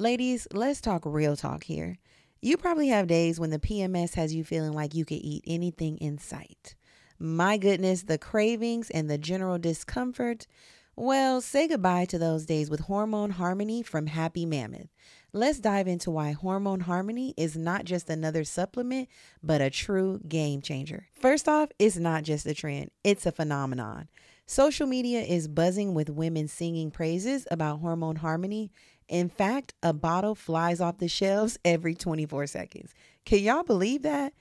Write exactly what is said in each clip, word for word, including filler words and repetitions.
Ladies, let's talk real talk here. You probably have days when the P M S has you feeling like you could eat anything in sight. My goodness, the cravings and the general discomfort. Well, say goodbye to those days with Hormone Harmony from Happy Mammoth. Let's dive into why Hormone Harmony is not just another supplement, but a true game changer. First off, it's not just a trend, it's a phenomenon. Social media is buzzing with women singing praises about Hormone Harmony. In fact, a bottle flies off the shelves every twenty-four seconds. Can y'all believe that?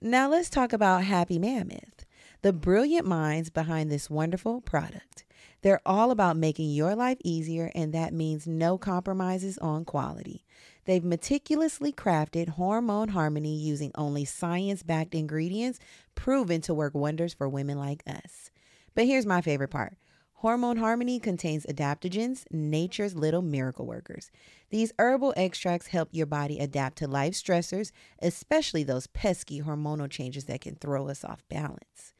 Now let's talk about Happy Mammoth, the brilliant minds behind this wonderful product. They're all about making your life easier, and that means no compromises on quality. They've meticulously crafted Hormone Harmony using only science-backed ingredients proven to work wonders for women like us. But here's my favorite part. Hormone Harmony contains adaptogens, nature's little miracle workers. These herbal extracts help your body adapt to life stressors, especially those pesky hormonal changes that can throw us off balance.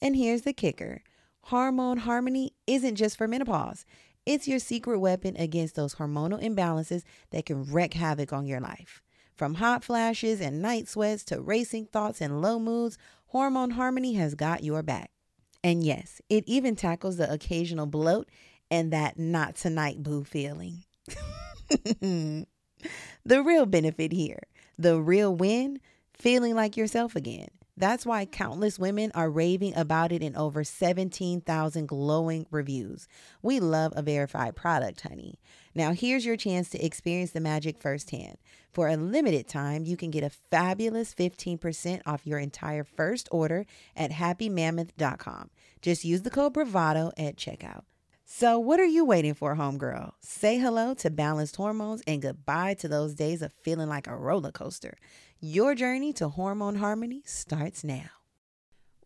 And here's the kicker. Hormone Harmony isn't just for menopause. It's your secret weapon against those hormonal imbalances that can wreak havoc on your life. From hot flashes and night sweats to racing thoughts and low moods, Hormone Harmony has got your back. And yes, it even tackles the occasional bloat and that not tonight boo feeling. The real benefit here, the real win, feeling like yourself again. That's why countless women are raving about it in over seventeen thousand glowing reviews. We love a verified product, honey. Now here's your chance to experience the magic firsthand. For a limited time, you can get a fabulous fifteen percent off your entire first order at happy mammoth dot com. Just use the code bravado at checkout. So what are you waiting for, homegirl? Say hello to balanced hormones and goodbye to those days of feeling like a roller coaster. Your journey to Hormone Harmony starts now.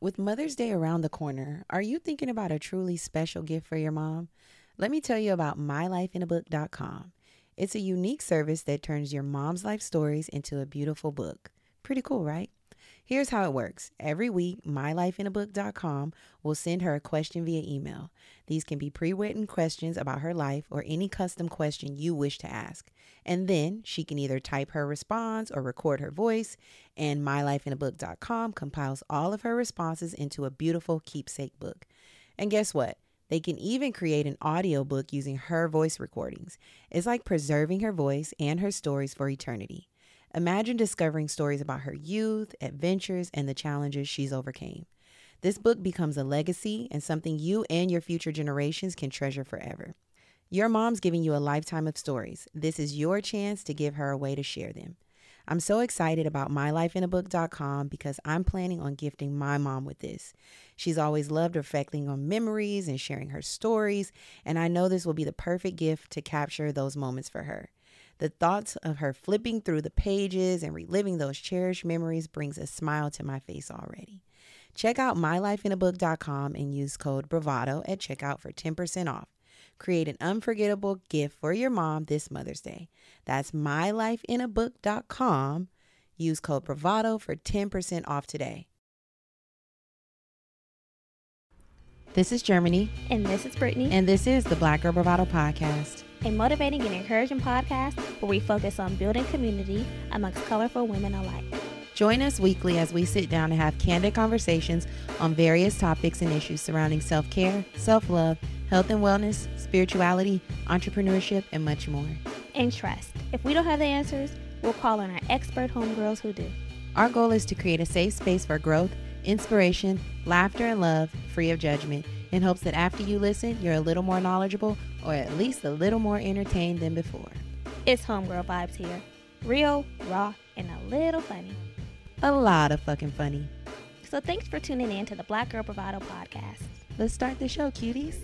With Mother's Day around the corner, are you thinking about a truly special gift for your mom? Let me tell you about my life in a book dot com. It's a unique service that turns your mom's life stories into a beautiful book. Pretty cool, right? Here's how it works. Every week, my life in a book dot com will send her a question via email. These can be pre-written questions about her life or any custom question you wish to ask. And then she can either type her response or record her voice, and my life in a book dot com compiles all of her responses into a beautiful keepsake book. And guess what? They can even create an audiobook using her voice recordings. It's like preserving her voice and her stories for eternity. Imagine discovering stories about her youth, adventures, and the challenges she's overcame. This book becomes a legacy and something you and your future generations can treasure forever. Your mom's giving you a lifetime of stories. This is your chance to give her a way to share them. I'm so excited about my life in a book dot com because I'm planning on gifting my mom with this. She's always loved reflecting on memories and sharing her stories, and I know this will be the perfect gift to capture those moments for her. The thoughts of her flipping through the pages and reliving those cherished memories brings a smile to my face already. Check out my life in a book dot com and use code bravado at checkout for ten percent off. Create an unforgettable gift for your mom this Mother's Day. That's my life in a book dot com. Use code bravado for ten percent off today. This is Germany. And this is Brittany. And this is the Black Girl Bravado Podcast, a motivating and encouraging podcast where we focus on building community amongst colorful women alike. Join us weekly as we sit down and have candid conversations on various topics and issues surrounding self-care, self-love, health and wellness, spirituality, entrepreneurship, and much more. And trust, if we don't have the answers, we'll call on our expert homegirls who do. Our goal is to create a safe space for growth, inspiration, laughter, and love, free of judgment, in hopes that after you listen, you're a little more knowledgeable or at least a little more entertained than before. It's homegirl vibes here. Real, raw, and a little funny. A lot of fucking funny. So thanks for tuning in to the Black Girl Bravado Podcast. Let's start the show, cuties.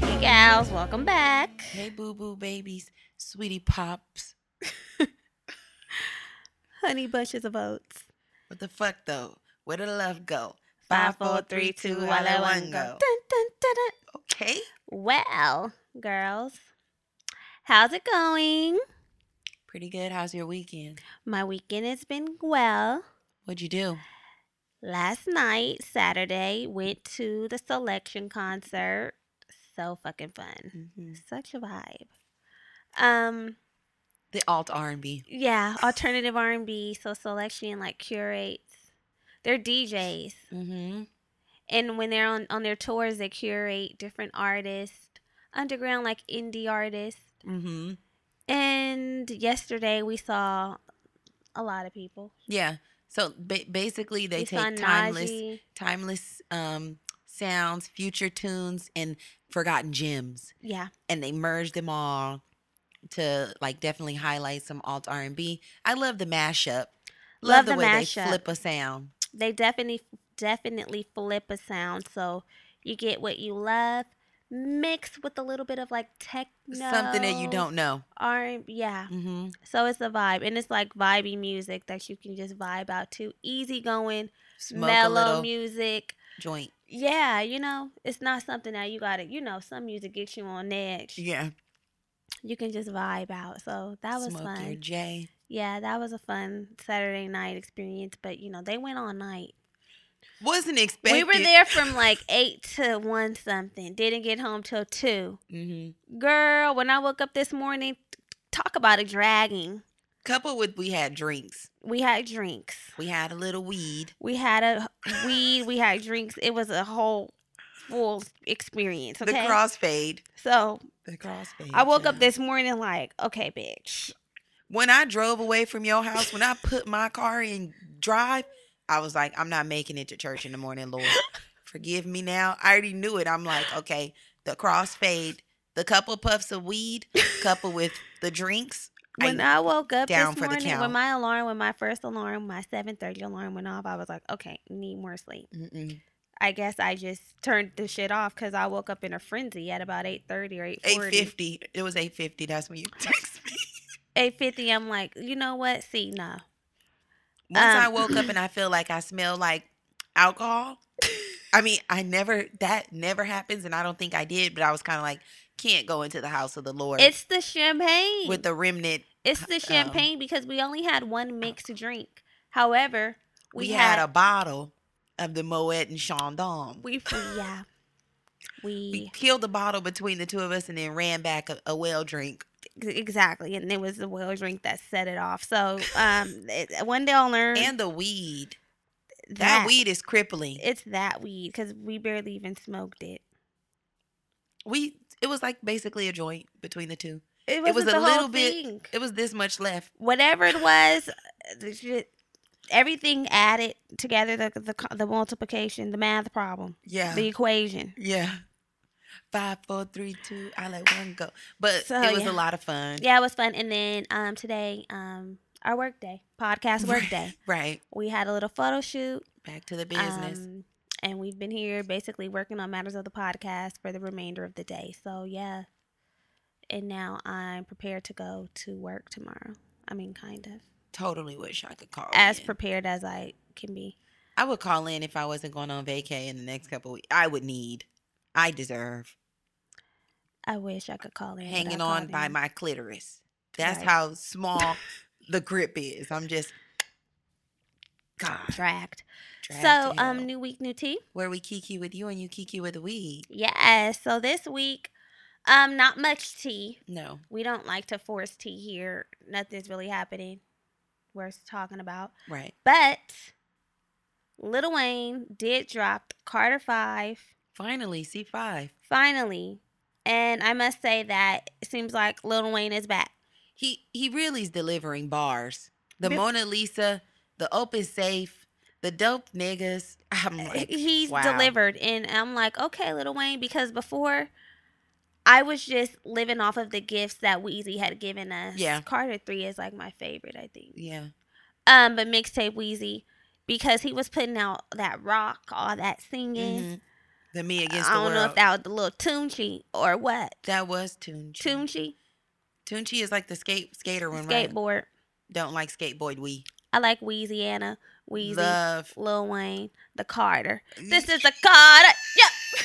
Hey, gals, welcome back. Hey, boo-boo babies, sweetie pops. Honey bunches of oats. What the fuck, though? Where did the love go? Five, four, three, two, all at one go. Dun, dun, dun, dun. Okay. Well, girls, how's it going? Pretty good. How's your weekend? My weekend has been well. What'd you do? Last night, Saturday, went to the Sa-Lection concert. So fucking fun. Mm-hmm. Such a vibe. Um, the alt R and B. Yeah, alternative R and B. So Sa-Lection like curates. They're D Js. Mm-hmm. And when they're on, on their tours, they curate different artists, underground like indie artists. Mm-hmm. And yesterday we saw a lot of people. Yeah. So ba- basically they we take timeless Najee. timeless um, sounds, future tunes, and forgotten gems. Yeah. And they merge them all to like definitely highlight some alt R and B. I love the mashup. Love, love the, the way mashup. They flip a sound. They definitely definitely flip a sound. So you get what you love mixed with a little bit of like techno, something that you don't know. R- yeah. Mm-hmm. So it's a vibe, and it's like vibey music that you can just vibe out to. Easy going, smoke mellow music, joint. Yeah, you know, it's not something that you got to, you know, some music gets you on edge. Yeah. You can just vibe out. So that was smoke fun. Your J. Yeah, that was a fun Saturday night experience, but, you know, they went all night. Wasn't expected. We were there from like eight to one something. Didn't get home till two. Mm-hmm. Girl, when I woke up this morning, talk about a dragging. Coupled with we had drinks. We had drinks. We had a little weed. We had a weed. We had drinks. It was a whole full experience. Okay? The crossfade. So the crossfade. I woke yeah. up this morning like, okay, bitch. When I drove away from your house, when I put my car in drive, I was like, I'm not making it to church in the morning, Lord. Forgive me now. I already knew it. I'm like, okay, the crossfade, the couple puffs of weed, coupled with the drinks. When I, I woke up down this morning, when my alarm, when my first alarm, my seven thirty alarm went off, I was like, okay, need more sleep. Mm-mm. I guess I just turned the shit off because I woke up in a frenzy at about eight thirty or eight forty. eight fifty. It was eight fifty. That's when you text me. eight fifty, I'm like, you know what? See, no. Once um, I woke up and I feel like I smell like alcohol. I mean, I never, that never happens. And I don't think I did, but I was kind of like, can't go into the house of the Lord. It's the champagne. With the remnant. It's the champagne um, because we only had one mixed drink. However, we, we had, had a bottle of the Moet and Chandon. We, yeah. We, we killed the bottle between the two of us and then ran back a, a well drink. Exactly, and it was the well drink that set it off. So um, it, one day I'll learn. And the weed. That, that weed is crippling. It's that weed because we barely even smoked it. We it was like basically a joint between the two. It, it was a little bit. It was this much left. Whatever it was, everything added together, the the, the multiplication, the math problem, yeah, the equation, yeah. Five, four, three, two, I let one go. But so, it was yeah. a lot of fun. Yeah, it was fun. And then um, today, um, our work day, podcast work day. Right. We had a little photo shoot. Back to the business. Um, and we've been here basically working on matters of the podcast for the remainder of the day. So, yeah. And now I'm prepared to go to work tomorrow. I mean, kind of. Totally wish I could call As in. prepared as I can be. I would call in if I wasn't going on vacay in the next couple of weeks. I would need. I deserve. I wish I could call in. Hanging on by in. my clitoris. That's right. How small the grip is. I'm just God. Dragged. Dragged so, um, new week, new tea. Where we kiki with you and you kiki with we. Yes. So this week, um, not much tea. No. We don't like to force tea here. Nothing's really happening. We're talking about. Right. But Lil Wayne did drop Carter Five. Finally, C five. Finally. And I must say that it seems like Lil Wayne is back. He he really is delivering bars. The Be- Mona Lisa, the open safe, the dope niggas. I'm like, He's wow. delivered. And I'm like, okay, Lil Wayne, because before I was just living off of the gifts that Weezy had given us. Yeah. Carter three is like my favorite, I think. Yeah. Um, But mixtape Weezy, because he was putting out that rock, all that singing. Mm-hmm. The Me Against the World. I don't know if that was the little Toonchi or what. That was Toonchi. Toonchi? Toonchi is like the skate skater one, right? Skateboard. Don't like skateboard, we. I like Weeziana, Weezy, Love. Lil Wayne, the Carter. This is the Carter. Yep.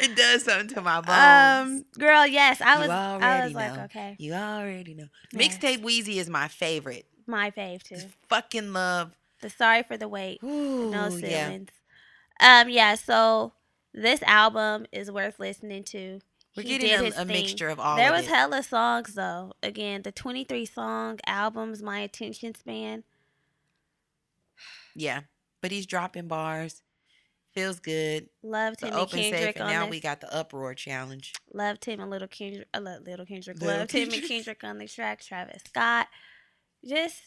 It does something to my bones. Um, girl, yes. I was, I was like, okay. You already know. Yes. Mixtape Wheezy is my favorite. My fave, too. Just fucking love. The Sorry for the Wait. Ooh, the No Ceilings. Yeah. Um, yeah, so this album is worth listening to. We're he getting a, a mixture of all there of There was it. hella songs, though. Again, the twenty-three song albums, my attention span. Yeah, but he's dropping bars. Feels good. Love Tim the and open Kendrick safe, and on now this. We got the Uproar Challenge. Love Tim and Little Kendrick. Uh, little Kendrick. Little love Kendrick. Tim and Kendrick on the track. Travis Scott. Just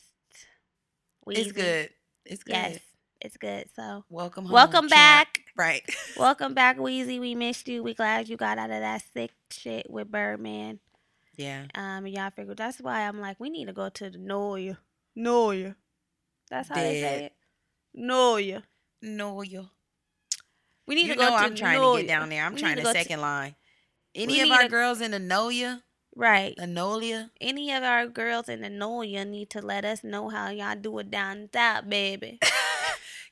Wheezy. It's good. It's good. Yes, it's good. So welcome home. Welcome back. Champ. Right. Welcome back, Wheezy. We missed you. We glad you got out of that sick shit with Birdman. Yeah. Um, and y'all figured that's why I'm like, we need to go to the Nolia. Nolia. That's how Dead. they say it. Nolia. Nolia. We need you to go know to I'm trying Nolia. to get down there. I'm we trying to, to second to, line. Any of our to, girls in the Nolia? Right. The Nolia? Any of our girls in the Nolia need to let us know how y'all do it down south, baby.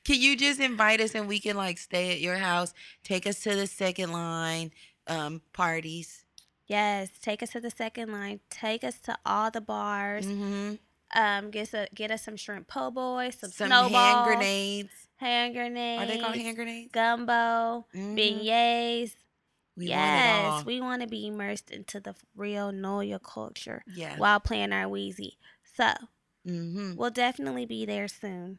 Can you just invite us and we can like stay at your house? Take us to the second line um, parties. Yes. Take us to the second line. Take us to all the bars. Mm-hmm. Um, get, a, get us some shrimp po' boys, some, some snowballs. Hand grenades. Hand grenades. Are they called hand grenades? Gumbo, mm-hmm. beignets. We yes, want we want to be immersed into the real Nolia culture yeah. while playing our Wheezy. So, mm-hmm. we'll definitely be there soon.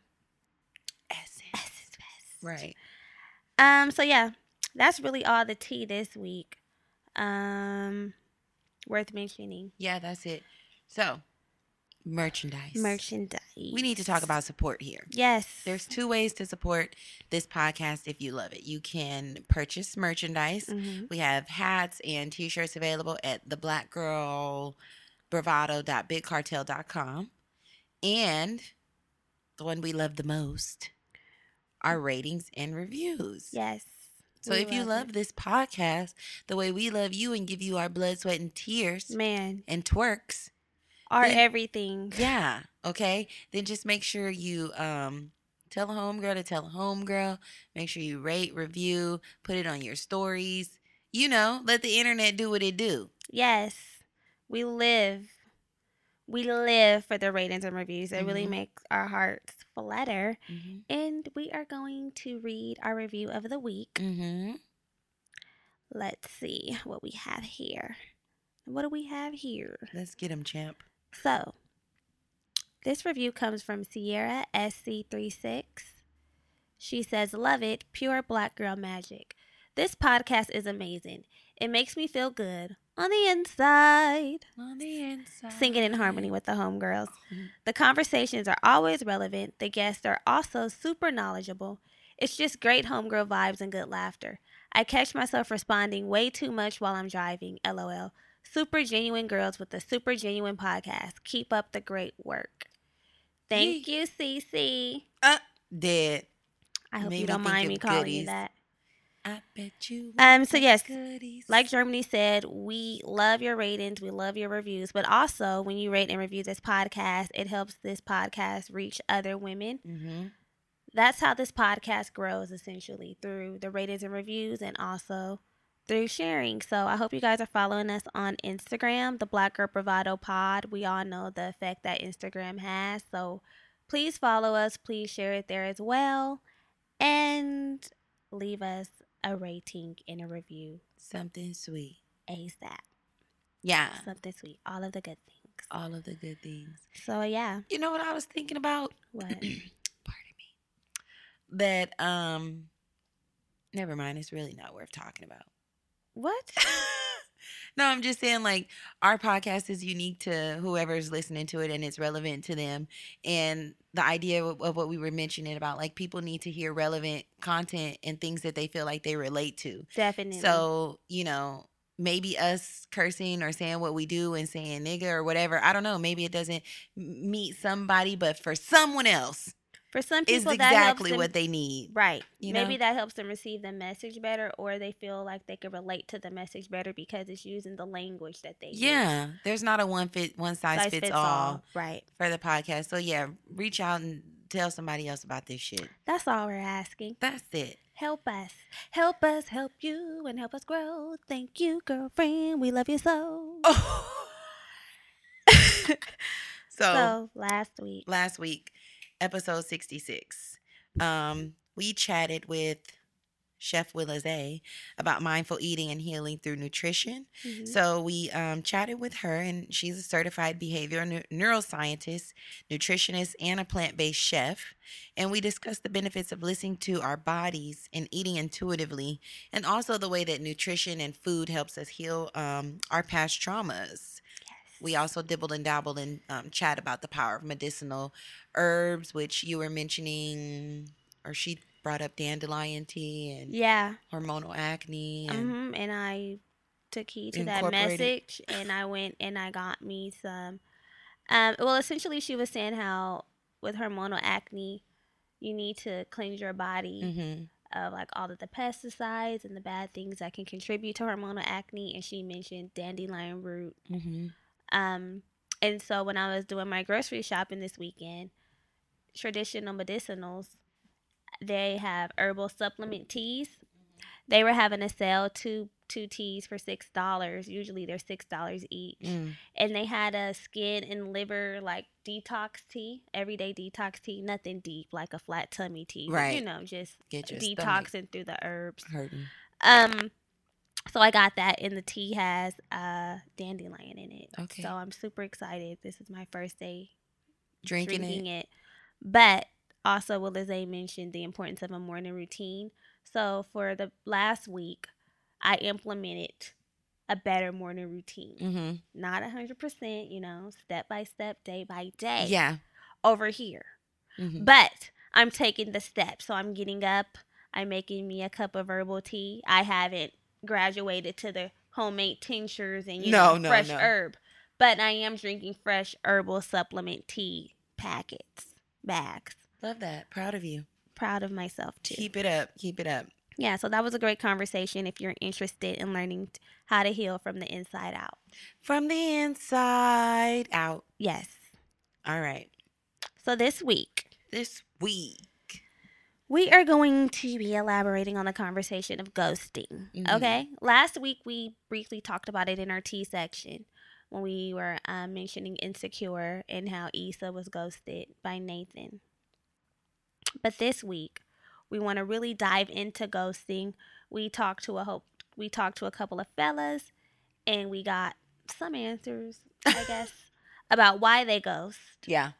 Essence. Essence Fest. Right. Um. So, yeah, that's really all the tea this week. Um, worth mentioning. Yeah, that's it. So... Merchandise. Merchandise. We need to talk about support here. Yes. There's two ways to support this podcast if you love it. You can purchase merchandise. Mm-hmm. We have hats and t-shirts available at the black girl bravado dot big cartel dot com. And the one we love the most, our ratings and reviews. Yes. So we if love you love it. this podcast the way we love you and give you our blood, sweat, and tears. Man. And twerks. Are everything. Yeah. Okay. Then just make sure you um tell a homegirl to tell a homegirl. Make sure you rate, review, put it on your stories. You know, let the internet do what it do. Yes. We live. We live for the ratings and reviews. It mm-hmm. really makes our hearts flutter. Mm-hmm. And we are going to read our review of the week. Mm-hmm. Let's see what we have here. What do we have here? Let's get them, champ. So, this review comes from Sierra S C thirty-six. She says, love it, pure black girl magic. This podcast is amazing. It makes me feel good on the inside. On the inside. Singing in harmony with the homegirls. The conversations are always relevant. The guests are also super knowledgeable. It's just great homegirl vibes and good laughter. I catch myself responding way too much while I'm driving, LOL. Super genuine girls with the super genuine podcast. Keep up the great work. Thank Yee. you, C C. Uh, dead. I hope Maybe you don't mind me calling goodies. you that. I bet you. Um. So yes, goodies. Like Germany said, we love your ratings. We love your reviews. But also, when you rate and review this podcast, it helps this podcast reach other women. Mm-hmm. That's how this podcast grows, essentially, through the ratings and reviews, and also through sharing. So I hope you guys are following us on Instagram, the Black Girl Bravado Pod. We all know the effect that Instagram has. So please follow us. Please share it there as well. And leave us a rating and a review. Something sweet. ASAP. Yeah. Something sweet. All of the good things. All of the good things. So yeah. You know what I was thinking about? What? Pardon me. That, um, never mind. It's really not worth talking about. What? No, I'm just saying, like, our podcast is unique to whoever's listening to it, and it's relevant to them. And the idea of, of what we were mentioning about, like, people need to hear relevant content and things that they feel like they relate to. Definitely. So, you know, maybe us cursing or saying what we do and saying nigga or whatever, I don't know. Maybe it doesn't meet somebody, but for someone else. For some people, it's exactly that what them, they need. Right. You Maybe know? that helps them receive the message better, or they feel like they can relate to the message better because it's using the language that they yeah, use. Yeah. There's not a one fit one size, size fits, fits all, all right for the podcast. So, yeah, reach out and tell somebody else about this shit. That's all we're asking. That's it. Help us, help us, help you, and help us grow. Thank you, girlfriend. We love you so. Oh. so, so last week, last week, episode sixty-six, um, we chatted with Chef Willa Zay about mindful eating and healing through nutrition. Mm-hmm. So we um, chatted with her, and she's a certified behavioral neuroscientist, nutritionist, and a plant-based chef. And we discussed the benefits of listening to our bodies and eating intuitively, and also the way that nutrition and food helps us heal um, our past traumas. Yes. We also dibbled and dabbled and um, chat about the power of medicinal herbs, which you were mentioning, or she brought up dandelion tea and yeah. hormonal acne. And, mm-hmm. and I took heed to that message, and I went and I got me some. Um, well, essentially she was saying how with hormonal acne, you need to cleanse your body mm-hmm. of like all of the pesticides and the bad things that can contribute to hormonal acne. And she mentioned dandelion root. Mm-hmm. Um, and so when I was doing my grocery shopping this weekend, Traditional Medicinals, they have herbal supplement teas. They were having a sale, two two teas for six dollars. Usually they're six dollars each. Mm. And they had a skin and liver, like, detox tea, everyday detox tea. Nothing deep, like a flat tummy tea. Right. But, you know, just detoxing through the herbs. Hurting. Um, so I got that, and the tea has uh, dandelion in it. Okay. So I'm super excited. This is my first day drinking, drinking it. it. But also, Willa Zay mentioned the importance of a morning routine. So for the last week, I implemented a better morning routine. Mm-hmm. Not one hundred percent, you know, step by step, day by day. Yeah. Over here. Mm-hmm. But I'm taking the steps. So I'm getting up. I'm making me a cup of herbal tea. I haven't graduated to the homemade tinctures and, you no, know, no, fresh no. herb. But I am drinking fresh herbal supplement tea packets, bags. Love that. Proud of you. Proud of myself, too. Keep it up. Keep it up. Yeah, so that was a great conversation if you're interested in learning how to heal from the inside out. From the inside out. Yes. All right. So this week. This week. We are going to be elaborating on the conversation of ghosting. Mm-hmm. Okay? Last week, we briefly talked about it in our tea section when we were um, mentioning Insecure and how Issa was ghosted by Nathan. But this week, we want to really dive into ghosting. We talked to a hope. We talked to a couple of fellas, and we got some answers, I guess, about why they ghost. Yeah.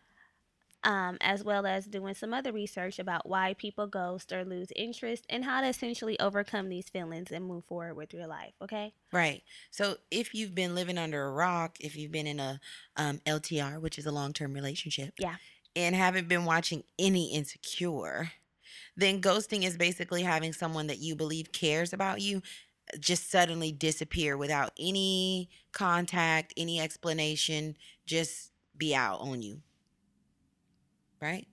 Um, as well as doing some other research about why people ghost or lose interest, and how to essentially overcome these feelings and move forward with your life. Okay. Right. So if you've been living under a rock, if you've been in a um, L T R, which is a long-term relationship. Yeah. And haven't been watching any Insecure, then ghosting is basically having someone that you believe cares about you just suddenly disappear without any contact, any explanation, just be out on you. Right?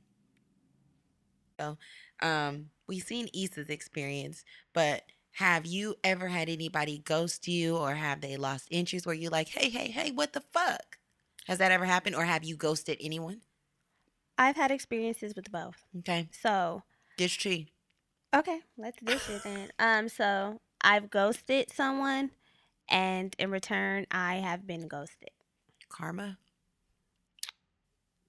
So, um, we've seen Issa's experience, but have you ever had anybody ghost you, or have they lost interest where you're like, hey, hey, hey, what the fuck? Has that ever happened, or have you ghosted anyone? I've had experiences with both. Okay. So. Dish tea. Okay. Let's dish it then. Um, so I've ghosted someone, and in return, I have been ghosted. Karma?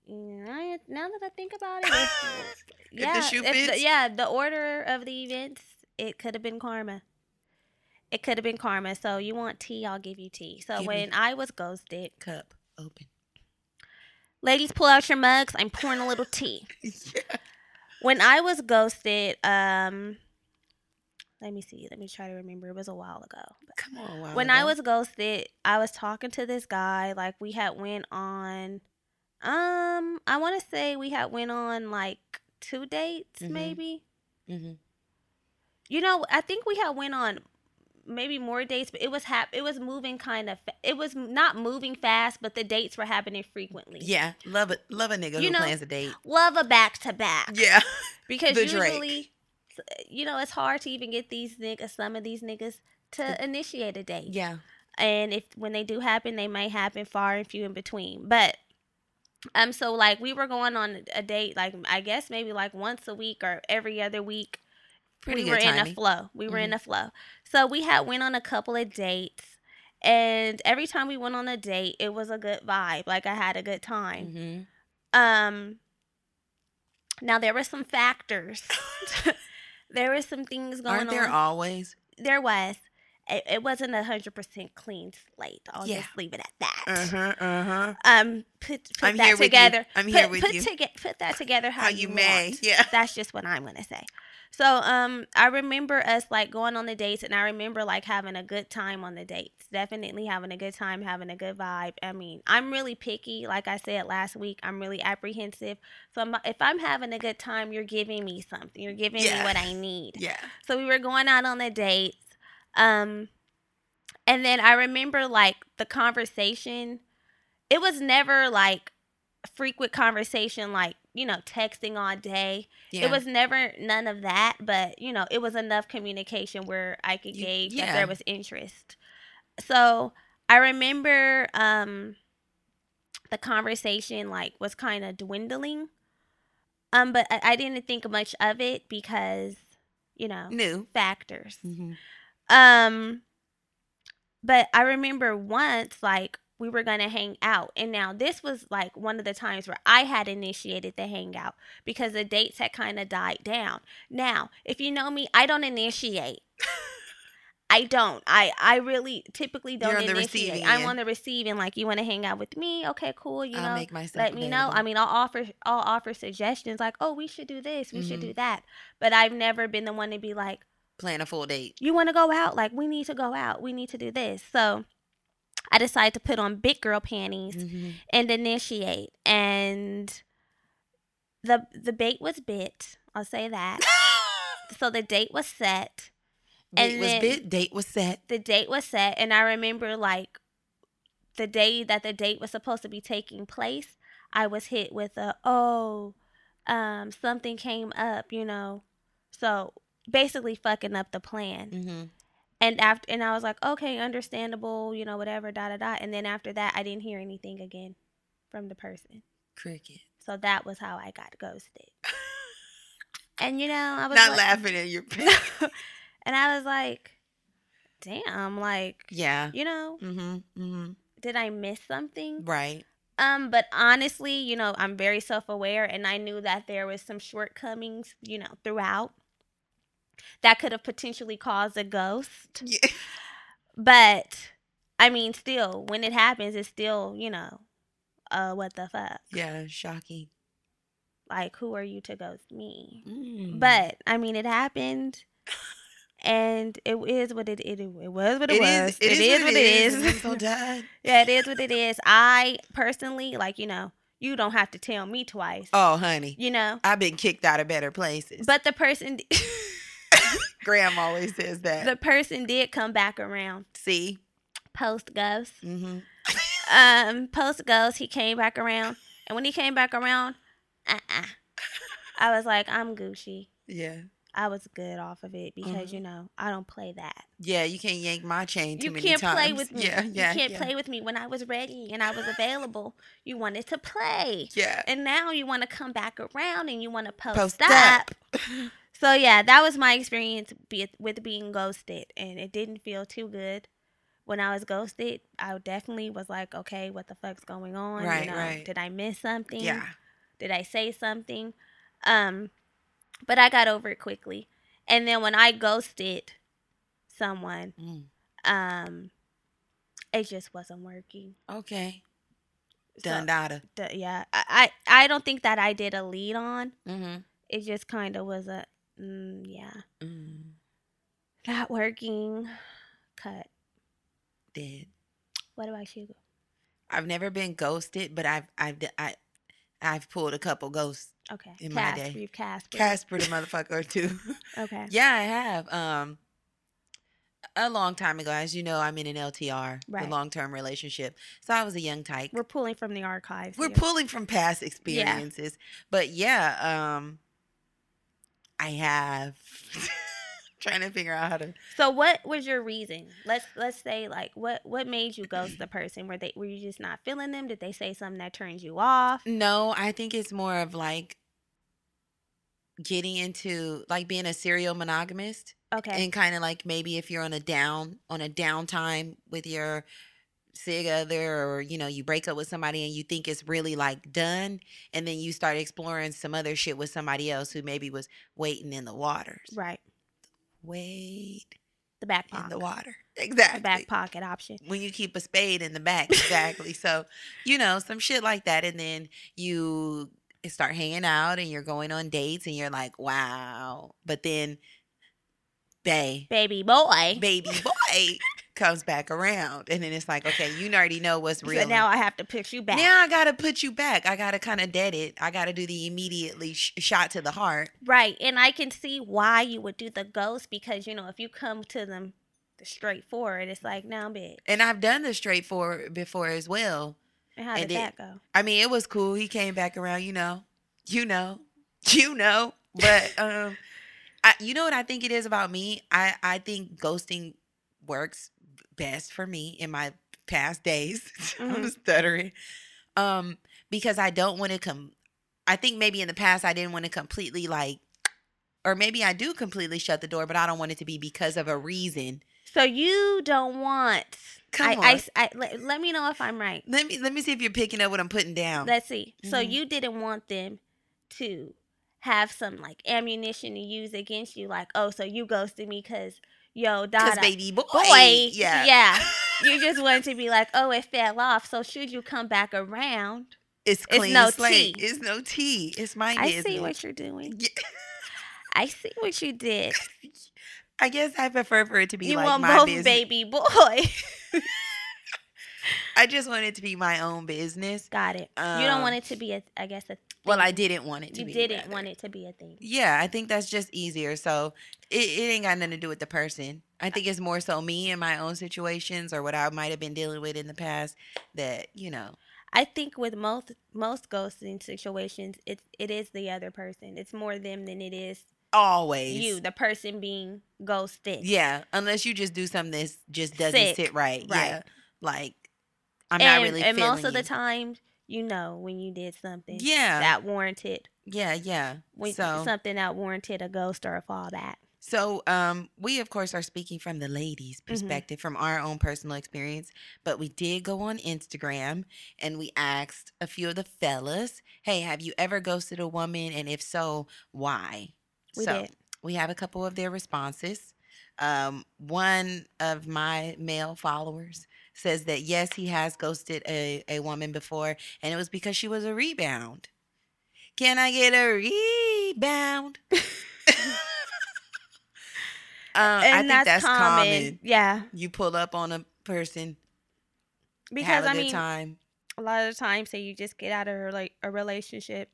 Yeah, now that I think about it. If, yeah, if the shoe fits. If the, yeah, the order of the events, it could have been karma. It could have been karma. So you want tea, I'll give you tea. So give when I was ghosted. Cup open. Ladies, pull out your mugs. I'm pouring a little tea. Yeah. When I was ghosted, um, let me see. Let me try to remember. It was a while ago. Come on, a while When ago. I was ghosted, I was talking to this guy. Like, we had went on, um, I want to say we had went on, like, two dates, mm-hmm. maybe. Mm-hmm. You know, I think we had went on maybe more dates, but it was hap- it was moving kind of fa- it was not moving fast, but the dates were happening frequently. Yeah. Love it. Love a nigga you who know, plans a date. Love a back to back. Yeah. Because the usually Drake. You know, it's hard to even get these niggas some of these niggas to initiate a date. Yeah. And if when they do happen, they might happen far and few in between. But um so like we were going on a date like I guess maybe like once a week or every other week Pretty we were timing. in a flow. We were mm-hmm. in a flow. So we had went on a couple of dates. And every time we went on a date, it was a good vibe. Like, I had a good time. Mm-hmm. Um, now, there were some factors. There were some things going on. Aren't there on. always? There was. It, it wasn't a one hundred percent clean slate. I'll yeah. just leave it at that. Uh-huh, uh-huh. Um, put put I'm that together. I'm put, here with put you. Toge- put that together how, how you, you may. Want. Yeah. That's just what I'm going to say. So um, I remember us, like, going on the dates, and I remember, like, having a good time on the dates. Definitely having a good time, having a good vibe. I mean, I'm really picky. Like I said last week, I'm really apprehensive. So I'm, if I'm having a good time, you're giving me something. You're giving yeah. me what I need. Yeah. So we were going out on the dates. Um, and then I remember, like, the conversation. It was never, like, frequent conversation, like, you know, texting all day. Yeah. It was never none of that, but, you know, it was enough communication where I could gauge yeah. that there was interest. So I remember um, the conversation, like, was kind of dwindling, um, but I, I didn't think much of it because, you know, new factors. Mm-hmm. Um, but I remember once, like, we were going to hang out. And now this was like one of the times where I had initiated the hangout because the dates had kind of died down. Now, if you know me, I don't initiate. I don't. I, I really typically don't You're on initiate. The receiving I'm end. On the receiving. Like, you want to hang out with me? Okay, cool. You I'll know, make myself let available. Me know. I mean, I'll offer, I'll offer suggestions like, oh, we should do this. We mm-hmm. should do that. But I've never been the one to be like, plan a full date. You want to go out? Like, we need to go out. We need to do this. So I decided to put on big girl panties mm-hmm. and initiate. And the the bait was bit. I'll say that. So the date was set. Bait and was bit. Date was set. The date was set. And I remember, like, the day that the date was supposed to be taking place, I was hit with a, oh, um, something came up, you know. So basically fucking up the plan. Mm-hmm. And after, and I was like, okay, understandable, you know, whatever, da, da, da. And then after that, I didn't hear anything again from the person. Cricket. So that was how I got ghosted. And, you know, I was Not like, laughing at your pants. And I was like, damn, like, yeah, you know, mm-hmm, mm-hmm. did I miss something? Right. Um, but honestly, you know, I'm very self-aware, and I knew that there was some shortcomings, you know, throughout. That could have potentially caused a ghost. Yeah. But, I mean, still, when it happens, it's still, you know, uh, what the fuck? Yeah, shocking. Like, who are you to ghost me? Mm. But, I mean, it happened. And it is what it is. It, it was what it, it was. Is, it, it is, is what it is. It is. So done. Yeah, it is what it is. I personally, like, you know. You don't have to tell me twice. Oh, honey. You know? I've been kicked out of better places. But the person... D- Graham always says that. The person did come back around. See? Post-ghost. Mm-hmm. um, Post-ghost, he came back around. And when he came back around, uh-uh. I was like, I'm Gucci. Yeah. I was good off of it because, mm-hmm. you know, I don't play that. Yeah, you can't yank my chain too you many times. You can't play with me. Yeah, yeah, you can't yeah. play with me. When I was ready and I was available, you wanted to play. Yeah. And now you want to come back around and you want to post, post up. up. So, yeah, that was my experience be- with being ghosted. And it didn't feel too good. When I was ghosted, I definitely was like, okay, what the fuck's going on? Right, you know, right. Did I miss something? Yeah. Did I say something? Um... But I got over it quickly. And then when I ghosted someone, mm. um, it just wasn't working. Okay. Done so, d- Yeah. I, I, I don't think that I did a lead on. Mm-hmm. It just kind of was a, mm, yeah. Mm. Not working. Cut. Dead. What about you? I've never been ghosted, but I've, I've, I, I've pulled a couple ghosts. Okay. In Casper, my day. You've Casper. Casper the motherfucker or two. Okay. Yeah, I have. Um, a long time ago, as you know, I'm in an L T R, right. a long-term relationship. So I was a young tyke. We're pulling from the archives. We're here. Pulling from past experiences. Yeah. But yeah, um, I have trying to figure out how to. So what was your reason? Let's let's say like what, what made you ghost the person? Were they were you just not feeling them? Did they say something that turned you off? No, I think it's more of like getting into like being a serial monogamist. Okay. And kind of like maybe if you're on a down on a downtime with your sig other, or you know, you break up with somebody and you think it's really like done, and then you start exploring some other shit with somebody else who maybe was waiting in the waters. Right. Wait. The back pocket. In the water. Exactly. The back pocket option. When you keep a spade in the back. Exactly. So, you know, some shit like that. And then you start hanging out and you're going on dates and you're like, wow. But then they. Baby boy. Baby boy. comes back around, and then it's like, okay, you already know what's real. So now I have to put you back. Now I gotta put you back. I gotta kind of dead it. I gotta do the immediately sh- shot to the heart. Right, and I can see why you would do the ghost, because you know if you come to them the straightforward, it's like, now, nah, bitch. And I've done the straightforward before as well. And how did and that it, go? I mean, it was cool. He came back around, you know, you know, you know. But um, I, you know what I think it is about me. I I think ghosting works best for me in my past days. Mm-hmm. I'm stuttering. Um, because I don't want to come. I think maybe in the past I didn't want to completely like, or maybe I do completely shut the door, but I don't want it to be because of a reason. So you don't want. Come I, on. I, I, let, let me know if I'm right. Let me let me see if you're picking up what I'm putting down. Let's see. Mm-hmm. So you didn't want them to have some like ammunition to use against you, like, oh, so you ghosted me because. Yo, Dada. Baby boy. boy. Yeah. Yeah. You just wanted to be like, oh, it fell off. So should you come back around? It's clean it's no slate. Tea. It's no tea. It's my I business. I see what you're doing. Yeah. I see what you did. I guess I prefer for it to be you like my business. You want both baby boy. I just want it to be my own business. Got it. Um, you don't want it to be, a, I guess, a thing. Well, I didn't want it to you be. You didn't rather. want it to be a thing. Yeah, I think that's just easier. So... It, it ain't got nothing to do with the person. I think it's more so me and my own situations or what I might have been dealing with in the past that, you know. I think with most most ghosting situations, it, it is the other person. It's more them than it is always you, the person being ghosted. Yeah, unless you just do something that just doesn't Sick. sit right. Right. Yeah. Like, I'm and, not really and feeling And most of you. the time, you know, when you did something yeah. that warranted. Yeah, yeah. When so. Something that warranted a ghost or a fallback. So um, we, of course, are speaking from the ladies' perspective, mm-hmm. from our own personal experience. But we did go on Instagram and we asked a few of the fellas, hey, have you ever ghosted a woman? And if so, why? We so did. We have a couple of their responses. Um, one of my male followers says that, yes, he has ghosted a, a woman before. And it was because she was a rebound. Can I get a rebound? Um, I think that's, that's common. common. Yeah. You pull up on a person. Because, have a I good mean, time. a lot of the times, so you just get out of a, a relationship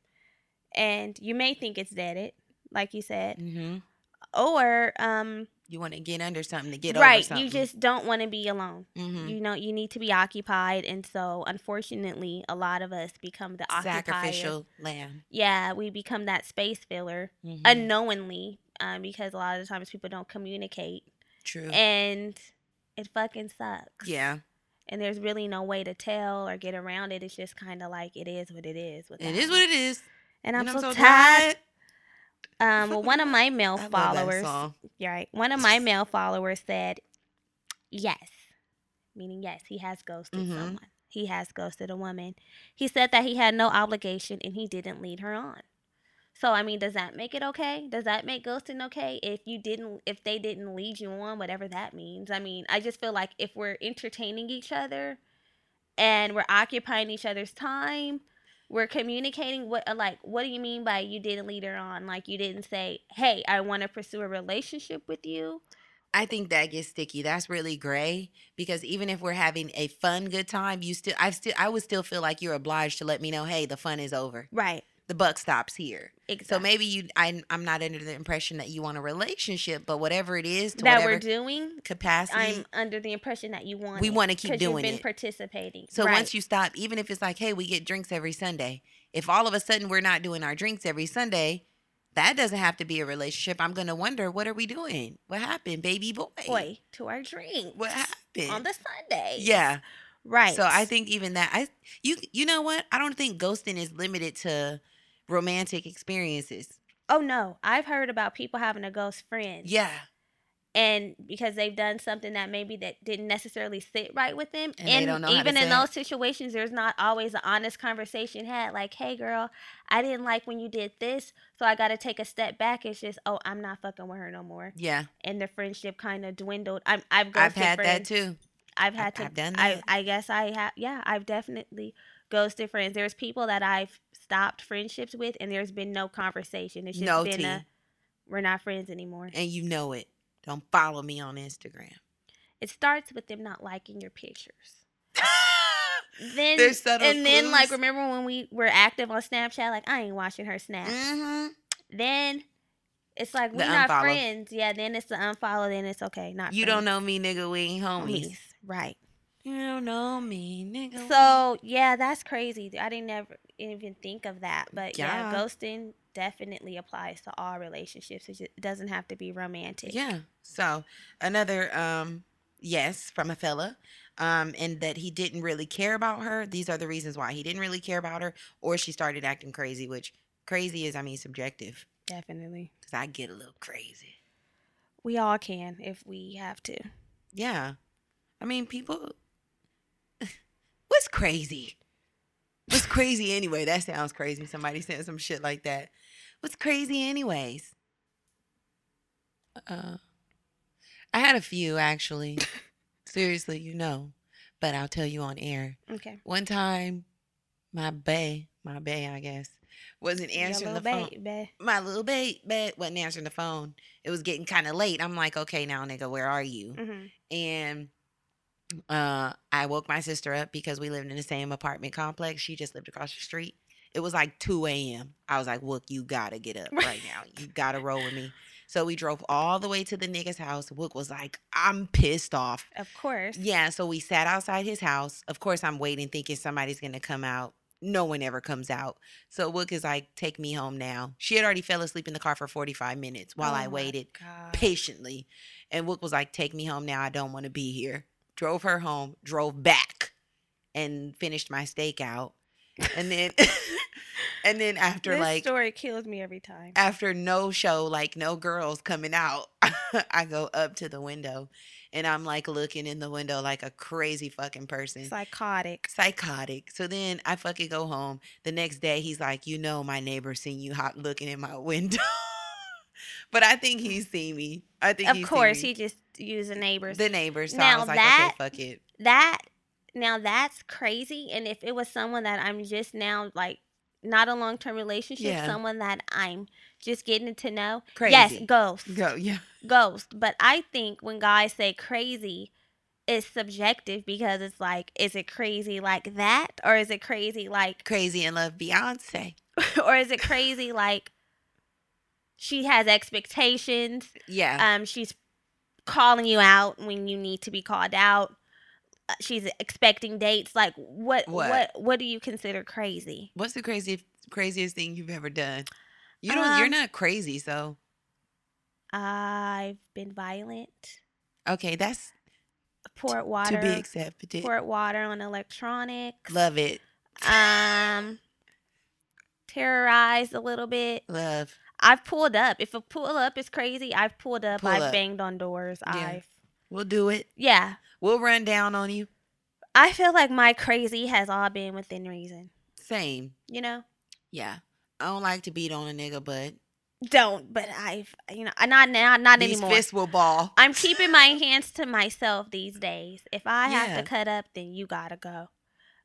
and you may think it's deaded, like you said. Mm-hmm. Or. Um, you want to get under something to get right, over something. Right. You just don't want to be alone. Mm-hmm. You know, you need to be occupied. And so, unfortunately, a lot of us become the Sacrificial occupier. lamb. Yeah. We become that space filler mm-hmm. unknowingly. Um, because a lot of the times people don't communicate. True. And it fucking sucks. Yeah. And there's really no way to tell or get around it. It's just kind of like it is what it is. It is what it is. And I'm, and I'm so, so tired. tired. Um, well, one of my male I followers. Love that song. Right. One of my male followers said, yes. Meaning, yes, he has ghosted mm-hmm. someone. He has ghosted a woman. He said that he had no obligation and he didn't lead her on. So, I mean, does that make it okay? Does that make ghosting okay? If you didn't, if they didn't lead you on, whatever that means. I mean, I just feel like if we're entertaining each other and we're occupying each other's time, we're communicating. What, like, what do you mean by you didn't lead her on? Like, you didn't say, hey, I want to pursue a relationship with you. I think that gets sticky. That's really gray because even if we're having a fun, good time, you still, I still, I would still feel like you're obliged to let me know, hey, the fun is over. Right. The buck stops here. Exactly. So maybe you, I, I'm not under the impression that you want a relationship, but whatever it is to that we're doing capacity, I'm under the impression that you want. We want to keep doing it. Because you've been participating. So right. once you stop, even if it's like, hey, we get drinks every Sunday. If all of a sudden we're not doing our drinks every Sunday, that doesn't have to be a relationship. I'm gonna wonder, what are we doing? What happened, baby boy? Boy, to our drinks. What happened on the Sunday? Yeah. Right. So I think even that, I you you know what? I don't think ghosting is limited to romantic experiences. oh no, I've heard about people having a ghost friend. Yeah. And because they've done something that maybe that didn't necessarily sit right with them. And, and they don't know even in those situations, there's not always an honest conversation had. Like, hey, girl, I didn't like when you did this, so I got to take a step back. It's just, oh, I'm not fucking with her no more. Yeah. And the friendship kind of dwindled. I'm, I've ghosted I've had friends. that too. I've had I've, to. I've done that. I, I guess I have. Yeah, I've definitely ghosted friends. There's people that I've stopped friendships with, and there's been no conversation. It's just no been tea. a, we're not friends anymore. And you know it. Don't follow me on Instagram. It starts with them not liking your pictures. then There's subtle And clues. Then, like, remember when we were active on Snapchat? Like, I ain't watching her snap. Mm-hmm. Then it's like, we're not friends. Yeah, then it's the unfollow. Then it's okay. Not You friends. Don't know me, nigga. We ain't homies. homies. Right. You don't know me, nigga. So, yeah, that's crazy. I didn't ever even think of that. But, yeah, yeah ghosting definitely applies to all relationships. It doesn't have to be romantic. Yeah. So another um, yes from a fella, um, and that he didn't really care about her. These are the reasons why he didn't really care about her, or she started acting crazy, which crazy is, I mean, subjective. Definitely. Because I get a little crazy. We all can if we have to. Yeah. I mean, people, what's crazy? What's crazy anyway? That sounds crazy. Somebody said some shit like that. What's crazy anyways? Uh, I had a few, actually. Seriously, you know. But I'll tell you on air. Okay. One time, my bae, my bae, I guess, wasn't answering the phone. Bae. My little bae, bae wasn't answering the phone. It was getting kind of late. I'm like, okay, now, nigga, where are you? Mm-hmm. And uh, I woke my sister up because we lived in the same apartment complex. She just lived across the street. It was like two a.m. I was like, Wook, you gotta get up right now. You gotta roll with me. So we drove all the way to the nigga's house. Wook was like, I'm pissed off. Of course. Yeah, so we sat outside his house. Of course, I'm waiting, thinking somebody's going to come out. No one ever comes out. So Wook is like, take me home now. She had already fell asleep in the car for forty-five minutes while oh I waited God. patiently. And Wook was like, take me home now. I don't want to be here. Drove her home, drove back, and finished my stakeout. And then... And then after this like story kills me every time. After no show, like no girls coming out, I go up to the window and I'm like looking in the window like a crazy fucking person. Psychotic. Psychotic. So then I fucking go home. The next day he's like, you know, my neighbor seen you hot looking in my window. But I think he's seen me. I think of he's course seen me. He just used the neighbors. The neighbors. So now I was like, that, okay, fuck it. That now that's crazy. And if it was someone that I'm just now like not a long-term relationship, yeah. someone that I'm just getting to know. Crazy. Yes, ghost. Go, yeah. Ghost. But I think when guys say crazy, it's subjective because it's like, is it crazy like that? Or is it crazy like... Crazy in love, Beyonce. Or is it crazy like she has expectations? Yeah. Um, she's calling you out when you need to be called out. She's expecting dates. Like, what, what? What? What do you consider crazy? What's the craziest craziest thing you've ever done? You don't. Um, you're not crazy, so. I've been violent. Okay, that's. Poured water to be accepted. Poured water on electronics. Love it. Um, terrorized a little bit. Love. I've pulled up. If a pull up is crazy, I've pulled up. Pull I've up. banged on doors. Yeah. I've. We'll do it. Yeah. We'll run down on you. I feel like my crazy has all been within reason. Same. You know? Yeah. I don't like to beat on a nigga, but. Don't, but I've, you know, not now, not these anymore. These fists will ball. I'm keeping my hands to myself these days. If I yeah. have to cut up, then you gotta go.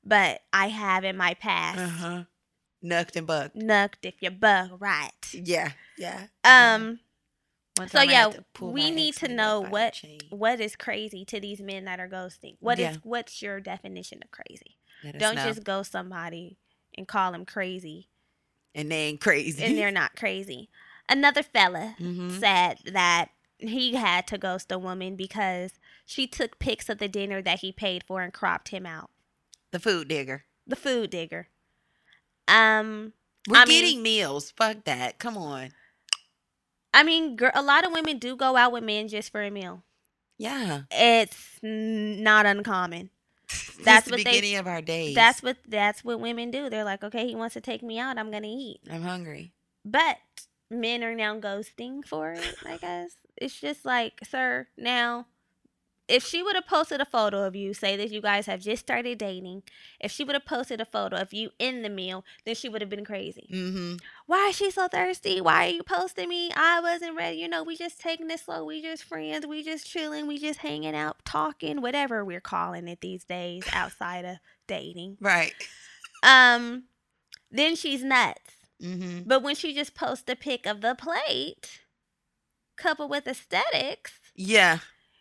But I have in my past. Uh-huh. Nucked and bucked. Nucked if you buck, right. Yeah. Yeah. Um. So, yeah, we need to know what what is crazy to these men that are ghosting. What yeah. is what's your definition of crazy? Don't know. Just ghost somebody and call them crazy. And they ain't crazy. And they're not crazy. Another fella mm-hmm. said that he had to ghost a woman because she took pics of the dinner that he paid for and cropped him out. The food digger. The food digger. Um, We're I getting mean, meals. Fuck that. Come on. I mean, a lot of women do go out with men just for a meal. Yeah. It's not uncommon. That's the what beginning they, of our days. That's what that's what women do. They're like, okay, he wants to take me out. I'm going to eat. I'm hungry. But men are now ghosting for it, I guess. It's just like, sir, now, if she would have posted a photo of you, say that you guys have just started dating, if she would have posted a photo of you in the meal, then she would have been crazy. Mm-hmm. Why is she so thirsty? Why are you posting me? I wasn't ready. You know, we just taking it slow. We just friends. We just chilling. We just hanging out, talking, whatever we're calling it these days outside of dating. Right. Um, then she's nuts. Mm-hmm. But when she just posts a pic of the plate coupled with aesthetics. Yeah.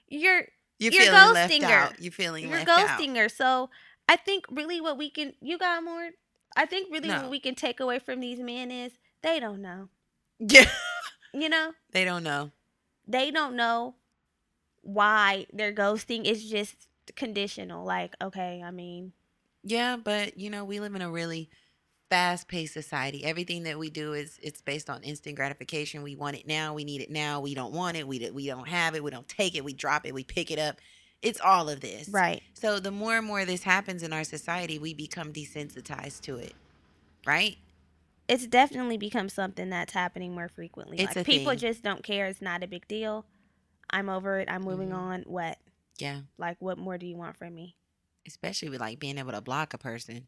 You're... You're, you're feeling ghosting left her. Out. You're feeling you're left out. You're ghosting her. So I think really what we can, you got more? I think really no. what we can take away from these men is they don't know. Yeah. You know? They don't know. They don't know why they're ghosting. It's just conditional. Like, okay, I mean. Yeah, but you know, we live in a really fast-paced society. Everything that we do is it's based on instant gratification. We want it now. We need it now. We don't want it. We we don't have it. We don't take it. We drop it. We pick it up. It's all of this. Right. So the more and more this happens in our society, we become desensitized to it. Right? It's definitely become something that's happening more frequently. It's like a people thing. Just don't care. It's not a big deal. I'm over it. I'm moving mm-hmm. on. What? Yeah. Like, what more do you want from me? Especially with like being able to block a person.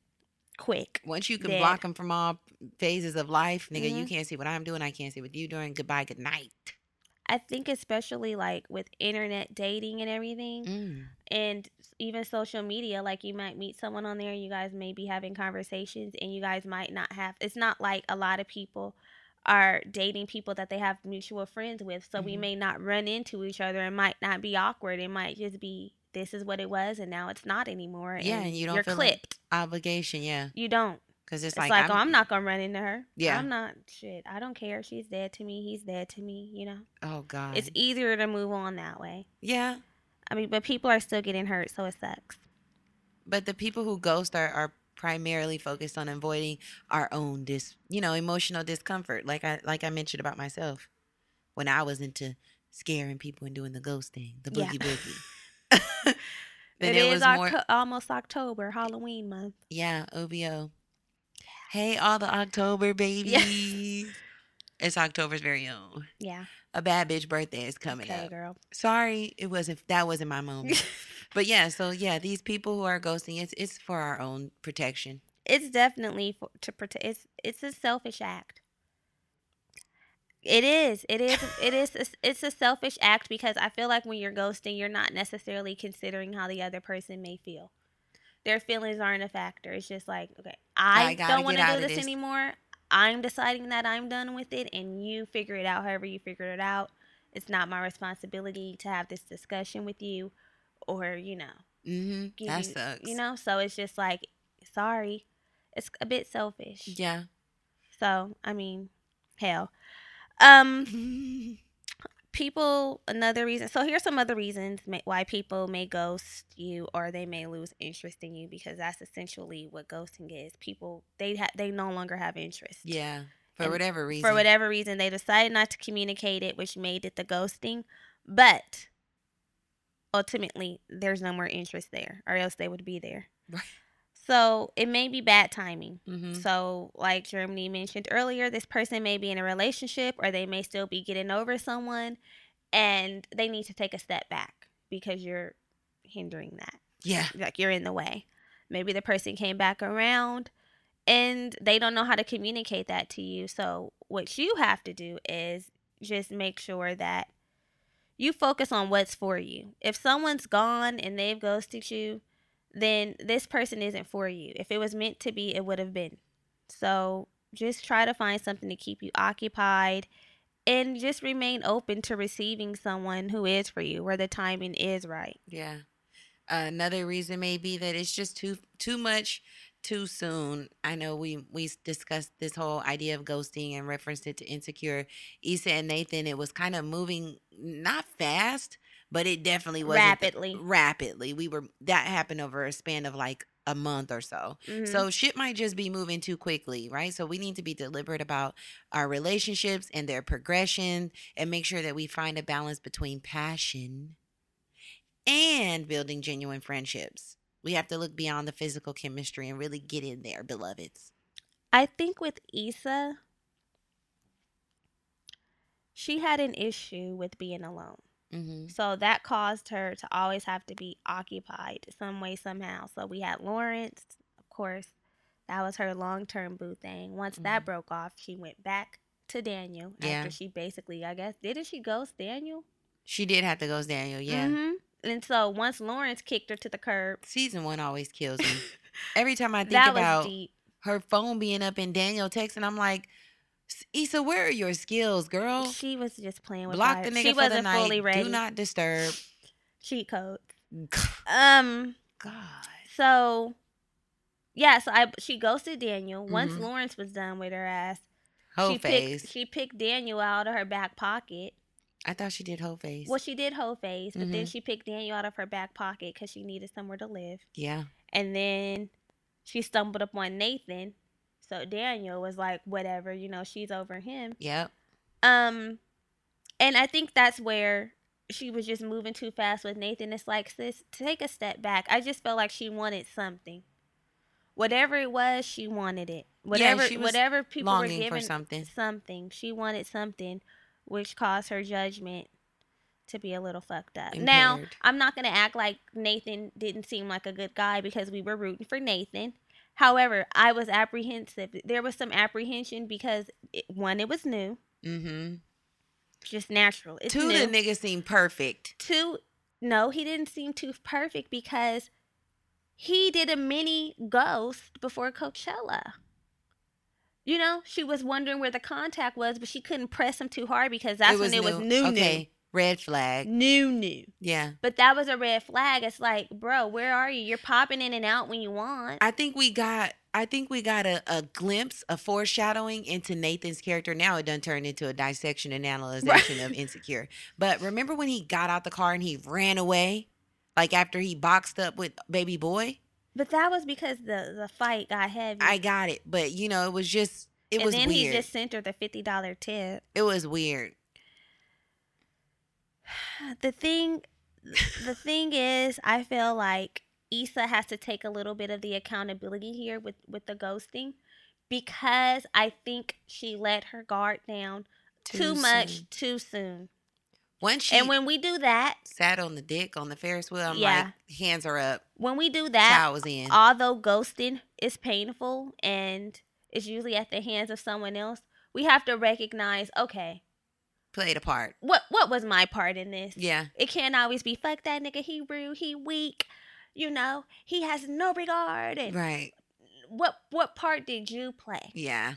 Quick. Once you can dead. Block them from all phases of life, nigga, mm-hmm. you can't see what I'm doing. I can't see what you're doing. Goodbye. Good night. I think especially like with internet dating and everything mm. and even social media, like you might meet someone on there. You guys may be having conversations and you guys might not have. It's not like a lot of people are dating people that they have mutual friends with. So mm-hmm. we may not run into each other. It might not be awkward. It might just be. This is what it was, and now it's not anymore. And yeah, and you don't you're feel clipped. Like obligation, yeah. You don't. Because it's, it's like, like I'm, oh, I'm not going to run into her. Yeah. I'm not, shit, I don't care. She's dead to me. He's dead to me, you know? Oh, God. It's easier to move on that way. Yeah. I mean, but people are still getting hurt, so it sucks. But the people who ghost are, are primarily focused on avoiding our own, dis, you know, emotional discomfort. Like I, like I mentioned about myself when I was into scaring people and doing the ghosting, the boogie yeah. boogie. It is was more... almost October, Halloween month. Yeah, O B O. Hey, all the October babies. Yeah. It's October's very own. Yeah. A bad bitch birthday is coming okay, up. Girl. Sorry, it wasn't. That wasn't my moment. But yeah, so yeah, these people who are ghosting, it's it's for our own protection. It's definitely for, to protect. It's it's a selfish act. It is. It is. It is. A, it's a selfish act because I feel like when you're ghosting, you're not necessarily considering how the other person may feel. Their feelings aren't a factor. It's just like, okay, I, I don't want to do this, this anymore. I'm deciding that I'm done with it, and you figure it out however you figure it out. It's not my responsibility to have this discussion with you or, you know. Mm-hmm. You, that sucks. You know, so it's just like, sorry. It's a bit selfish. Yeah. So, I mean, hell. Um, people, another reason. So here's some other reasons may, why people may ghost you or they may lose interest in you, because that's essentially what ghosting is. People, they ha- they no longer have interest. Yeah. For and whatever reason. For whatever reason, they decided not to communicate it, which made it the ghosting. But ultimately, there's no more interest there or else they would be there. Right. So it may be bad timing. Mm-hmm. So like Germany mentioned earlier, this person may be in a relationship or they may still be getting over someone and they need to take a step back because you're hindering that. Yeah. Like you're in the way. Maybe the person came back around and they don't know how to communicate that to you. So what you have to do is just make sure that you focus on what's for you. If someone's gone and they've ghosted you, then this person isn't for you. If it was meant to be, it would have been. So just try to find something to keep you occupied and just remain open to receiving someone who is for you, where the timing is right. Yeah. Uh, another reason may be that it's just too too much too soon. I know we, we discussed this whole idea of ghosting and referenced it to Insecure. Issa and Nathan, it was kind of moving, not fast, but it definitely wasn't rapidly. Rapidly, we were that happened over a span of like a month or so. Mm-hmm. So shit might just be moving too quickly, right? So we need to be deliberate about our relationships and their progression, and make sure that we find a balance between passion and building genuine friendships. We have to look beyond the physical chemistry and really get in there, beloveds. I think with Issa, she had an issue with being alone. Mm-hmm. So that caused her to always have to be occupied some way, somehow. So we had Lawrence, of course. That was her long-term boo thing. Once mm-hmm. that broke off, she went back to Daniel yeah. after she basically, I guess, didn't she ghost Daniel? She did have to ghost Daniel, yeah. Mm-hmm. And so once Lawrence kicked her to the curb. Season one always kills me. Every time I think that about her phone being up and Daniel texting, I'm like, Issa, where are your skills, girl? She was just playing with Block the nigga she for wasn't the night. Fully ready. Do not disturb. Cheat codes. um, God. So, yeah, so I, she ghosted Daniel. Once mm-hmm. Lawrence was done with her ass, whole she, face. Picked, she picked Daniel out of her back pocket. I thought she did whole face. Well, she did whole face, but mm-hmm. then she picked Daniel out of her back pocket because she needed somewhere to live. Yeah. And then she stumbled upon Nathan. So Daniel was like, whatever, you know, she's over him. Yep. Um, and I think that's where she was just moving too fast with Nathan. It's like, sis, take a step back. I just felt like she wanted something. Whatever it was, she wanted it. Whatever, yeah, she was whatever people were giving for something. something, she wanted something, which caused her judgment to be a little fucked up. Impaired. Now, I'm not going to act like Nathan didn't seem like a good guy because we were rooting for Nathan. However, I was apprehensive. There was some apprehension because, it, one, it was new. Mm-hmm. Just natural. It's Two, new. The nigga seemed perfect. Two, no, he didn't seem too perfect because he did a mini ghost before Coachella. You know, she was wondering where the contact was, but she couldn't press him too hard because that's it when it new. was new, okay. new. Red flag. New, new. Yeah. But that was a red flag. It's like, bro, where are you? You're popping in and out when you want. I think we got I think we got a, a glimpse, a foreshadowing into Nathan's character. Now it done turned into a dissection and analyzation of Insecure. But remember when he got out the car and he ran away? Like after he boxed up with baby boy? But that was because the, the fight got heavy. I got it. But, you know, it was just, it and was weird. And then he just sent her the fifty dollars tip. It was weird. The thing, the thing is, I feel like Issa has to take a little bit of the accountability here with, with the ghosting, because I think she let her guard down too, too much too soon. Once she and when we do that, sat on the dick on the Ferris wheel. I'm yeah. like, hands are up. When we do that, was in. Although ghosting is painful and it's usually at the hands of someone else, we have to recognize, okay. Played a part. What what was my part in this? Yeah. It can't always be, fuck that nigga, he rude, he weak, you know, he has no regard. And right. What what part did you play? Yeah.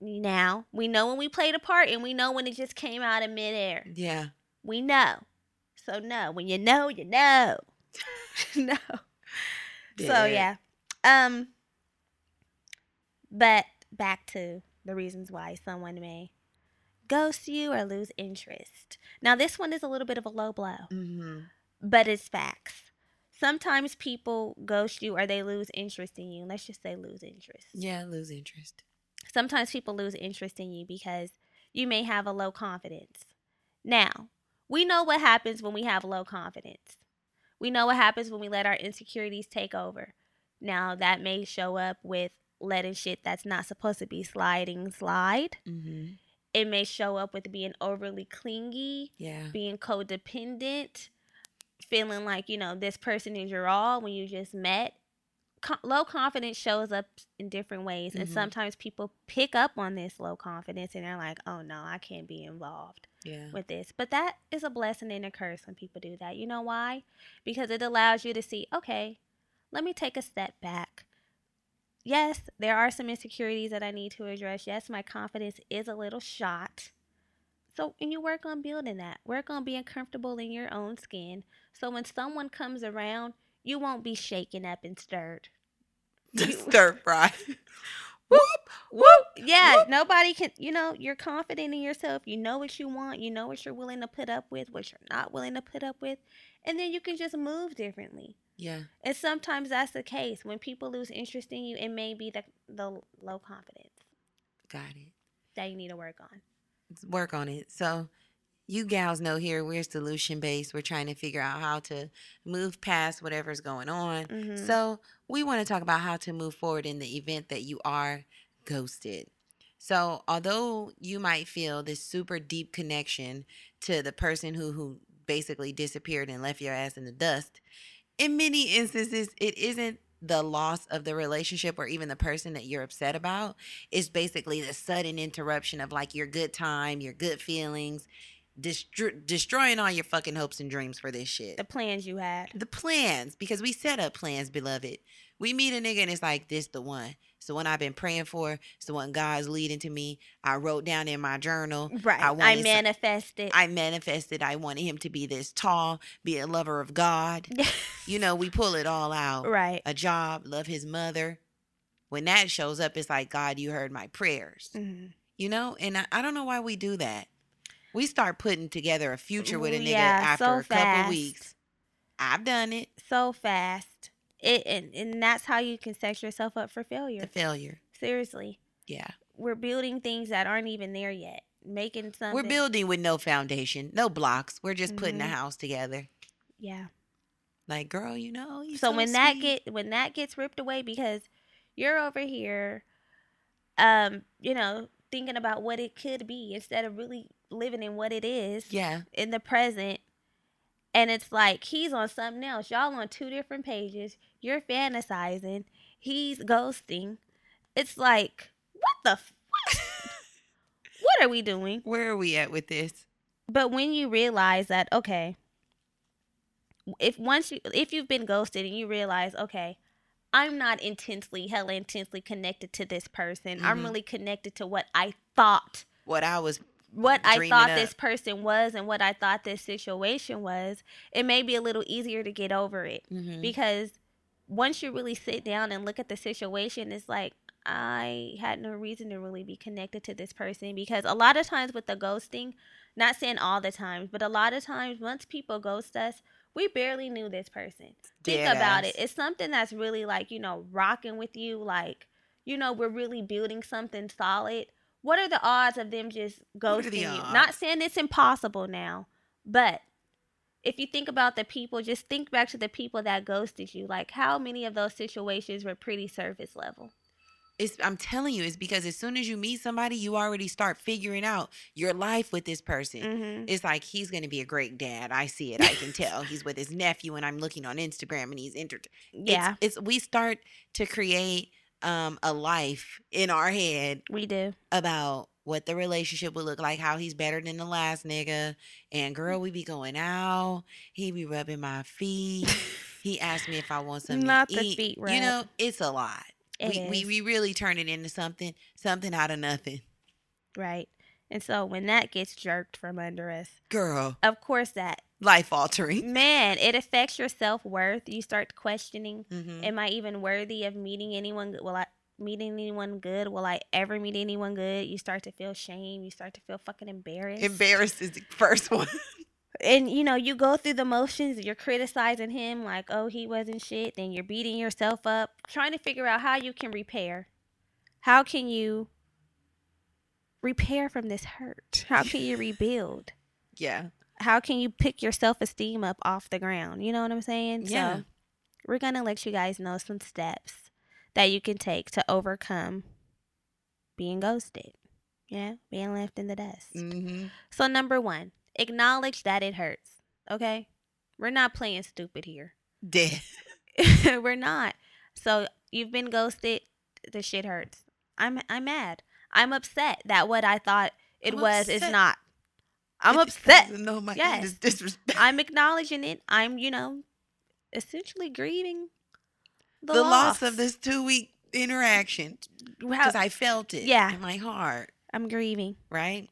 Now, we know when we played a part and we know when it just came out of midair. Yeah. We know. So, no. When you know, you know. no. Dead. So, yeah. Um. But back to the reasons why someone may ghost you or lose interest. Now, this one is a little bit of a low blow, mm-hmm. but it's facts. Sometimes people ghost you or they lose interest in you. Let's just say lose interest. Yeah, lose interest. Sometimes people lose interest in you because you may have a low confidence. Now, we know what happens when we have low confidence. We know what happens when we let our insecurities take over. Now, that may show up with letting shit that's not supposed to be sliding slide. Mm-hmm. It may show up with being overly clingy, yeah. being codependent, feeling like, you know, this person is your all when you just met. Co- low confidence shows up in different ways. Mm-hmm. And sometimes people pick up on this low confidence and they're like, oh, no, I can't be involved yeah. with this. But that is a blessing and a curse when people do that. You know why? Because it allows you to see, okay, let me take a step back. Yes, there are some insecurities that I need to address. Yes, my confidence is a little shot. So, and you work on building that. Work on being comfortable in your own skin. So when someone comes around, you won't be shaken up and stirred. Stir fry. whoop, whoop. Yeah, whoop. Nobody can, you know, you're confident in yourself. You know what you want. You know what you're willing to put up with, what you're not willing to put up with. And then you can just move differently. Yeah. And sometimes that's the case. When people lose interest in you, it may be the, the low confidence. Got it. That you need to work on. Work on it. So you gals know here, we're solution-based. We're trying to figure out how to move past whatever's going on. Mm-hmm. So we want to talk about how to move forward in the event that you are ghosted. So although you might feel this super deep connection to the person who, who basically disappeared and left your ass in the dust, in many instances, it isn't the loss of the relationship or even the person that you're upset about. It's basically the sudden interruption of like your good time, your good feelings, destro- destroying all your fucking hopes and dreams for this shit. The plans you had. The plans, because we set up plans, beloved. We meet a nigga and it's like, this the one. It's the one I've been praying for. It's the one God's leading to me. I wrote down in my journal. Right. I, I manifested. Some, I manifested. I wanted him to be this tall, be a lover of God. You know, we pull it all out. Right. A job, love his mother. When that shows up, it's like, God, you heard my prayers. Mm-hmm. You know, and I, I don't know why we do that. We start putting together a future with a nigga yeah, after so a fast. couple weeks. I've done it. So fast. It and, and that's how you can set yourself up for failure. The failure. Seriously. Yeah. We're building things that aren't even there yet. Making something. We're building with no foundation, no blocks. We're just mm-hmm. putting a house together. Yeah. Like, girl, you know. You're so, so when sweet. that get when that gets ripped away because you're over here, um, you know, thinking about what it could be instead of really living in what it is. Yeah. In the present. And it's like, he's on something else. Y'all on two different pages. You're fantasizing. He's ghosting. It's like, what the fuck? What are we doing? Where are we at with this? But when you realize that, okay, if once you, if you've been ghosted and you realize, okay, I'm not intensely, hella intensely connected to this person. Mm-hmm. I'm really connected to what I thought. What I was What I thought up. this person was and what I thought this situation was, it may be a little easier to get over it. Mm-hmm. Because once you really sit down and look at the situation, it's like, I had no reason to really be connected to this person. Because a lot of times with the ghosting, not saying all the times, but a lot of times once people ghost us, we barely knew this person. Think yes. about it. It's something that's really like, you know, rocking with you. Like, you know, we're really building something solid. What are the odds of them just ghosting you? Odds? Not saying it's impossible now, but if you think about the people, just think back to the people that ghosted you. Like, how many of those situations were pretty surface level? It's, I'm telling you, it's because as soon as you meet somebody, you already start figuring out your life with this person. Mm-hmm. It's like, he's going to be a great dad. I see it. I can tell. He's with his nephew, and I'm looking on Instagram, and he's inter- Yeah. It's, it's we start to create... Um, a life in our head. We do. About what the relationship would look like, how he's better than the last nigga. And girl, we be going out. He be rubbing my feet. He asked me if I want something Not to the eat. Feet rub. You know, it's a lot. It we, is. we we really turn it into something, something out of nothing. Right. And so when that gets jerked from under us. Girl. Of course that. Life altering. Man, it affects your self-worth. You start questioning, mm-hmm. am I even worthy of meeting anyone? Will I meet anyone good? Will I ever meet anyone good? You start to feel shame. You start to feel fucking embarrassed. Embarrassed is the first one. And, you know, you go through the motions. You're criticizing him like, oh, he wasn't shit. Then you're beating yourself up, trying to figure out how you can repair. How can you repair from this hurt? How can you rebuild? Yeah. How can you pick your self-esteem up off the ground? You know what I'm saying? Yeah. So we're going to let you guys know some steps that you can take to overcome being ghosted. Yeah. Being left in the dust. Mm-hmm. So number one, acknowledge that it hurts. Okay. We're not playing stupid here. Dead. We're not. So you've been ghosted. The shit hurts. I'm, I'm mad. I'm upset that what I thought it I'm was upset. is not. I'm upset. No, my yes. is disrespect. I'm acknowledging it. I'm, you know, essentially grieving the, the loss. loss of this two-week interaction because I felt it yeah. in my heart. I'm grieving. Right?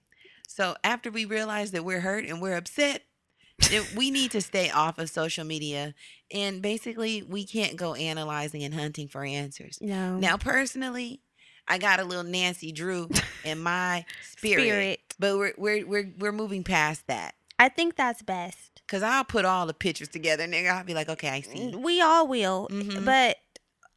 So after we realize that we're hurt and we're upset, it, we need to stay off of social media. And basically, we can't go analyzing and hunting for answers. No. Now, personally, I got a little Nancy Drew in my spirit. spirit. But we're we're we're we're moving past that. I think that's best. Cause I'll put all the pictures together, nigga. I'll be like, okay, I see. We all will. Mm-hmm. But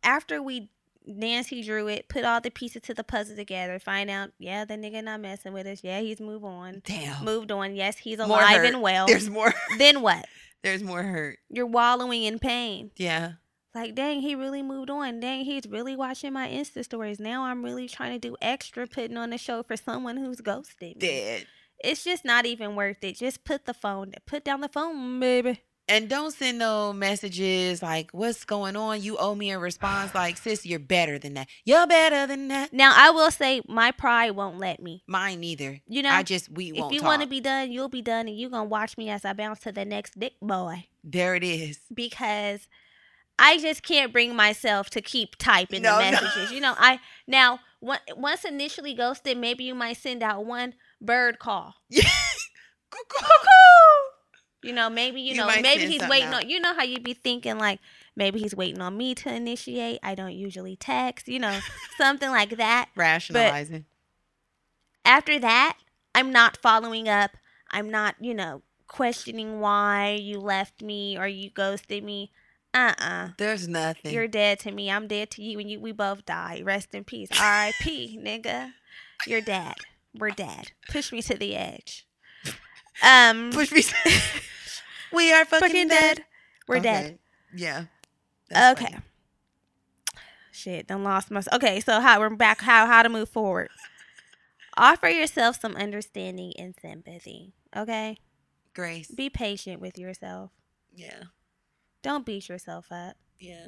after we Nancy Drew it, put all the pieces to the puzzle together, find out, yeah, the nigga not messing with us. Yeah, he's moved on. Damn. Moved on. Yes, he's alive and well. There's more. Then what? There's more hurt. You're wallowing in pain. Yeah. Like, dang, he really moved on. Dang, he's really watching my Insta stories. Now I'm really trying to do extra putting on a show for someone who's ghosted me. Dead. It's just not even worth it. Just put the phone, put down the phone, baby. And don't send no messages like, what's going on? You owe me a response. Like, sis, you're better than that. You're better than that. Now, I will say my pride won't let me. Mine neither. You know? I just, we won't talk. If you want to be done, you'll be done. And you're going to watch me as I bounce to the next dick boy. There it is. Because I just can't bring myself to keep typing no, the messages. No. You know, I, now, w- once initially ghosted, maybe you might send out one bird call. Yes. You know, maybe, you, you know, maybe he's waiting out. on, you know how you be thinking, like, maybe he's waiting on me to initiate. I don't usually text, you know, something like that. Rationalizing. But after that, I'm not following up. I'm not, you know, questioning why you left me or you ghosted me. Uh-uh. There's nothing. You're dead to me. I'm dead to you. And you, we both die. Rest in peace. R I P, nigga. You're dead. We're dead. Push me to the edge. Um, Push me. We are fucking, fucking dead. dead. We're okay. dead. Yeah. That's okay. Funny. Shit, done lost myself. Okay, so how we're back? How how to move forward? Offer yourself some understanding and sympathy. Okay. Grace. Be patient with yourself. Yeah. Don't beat yourself up. Yeah.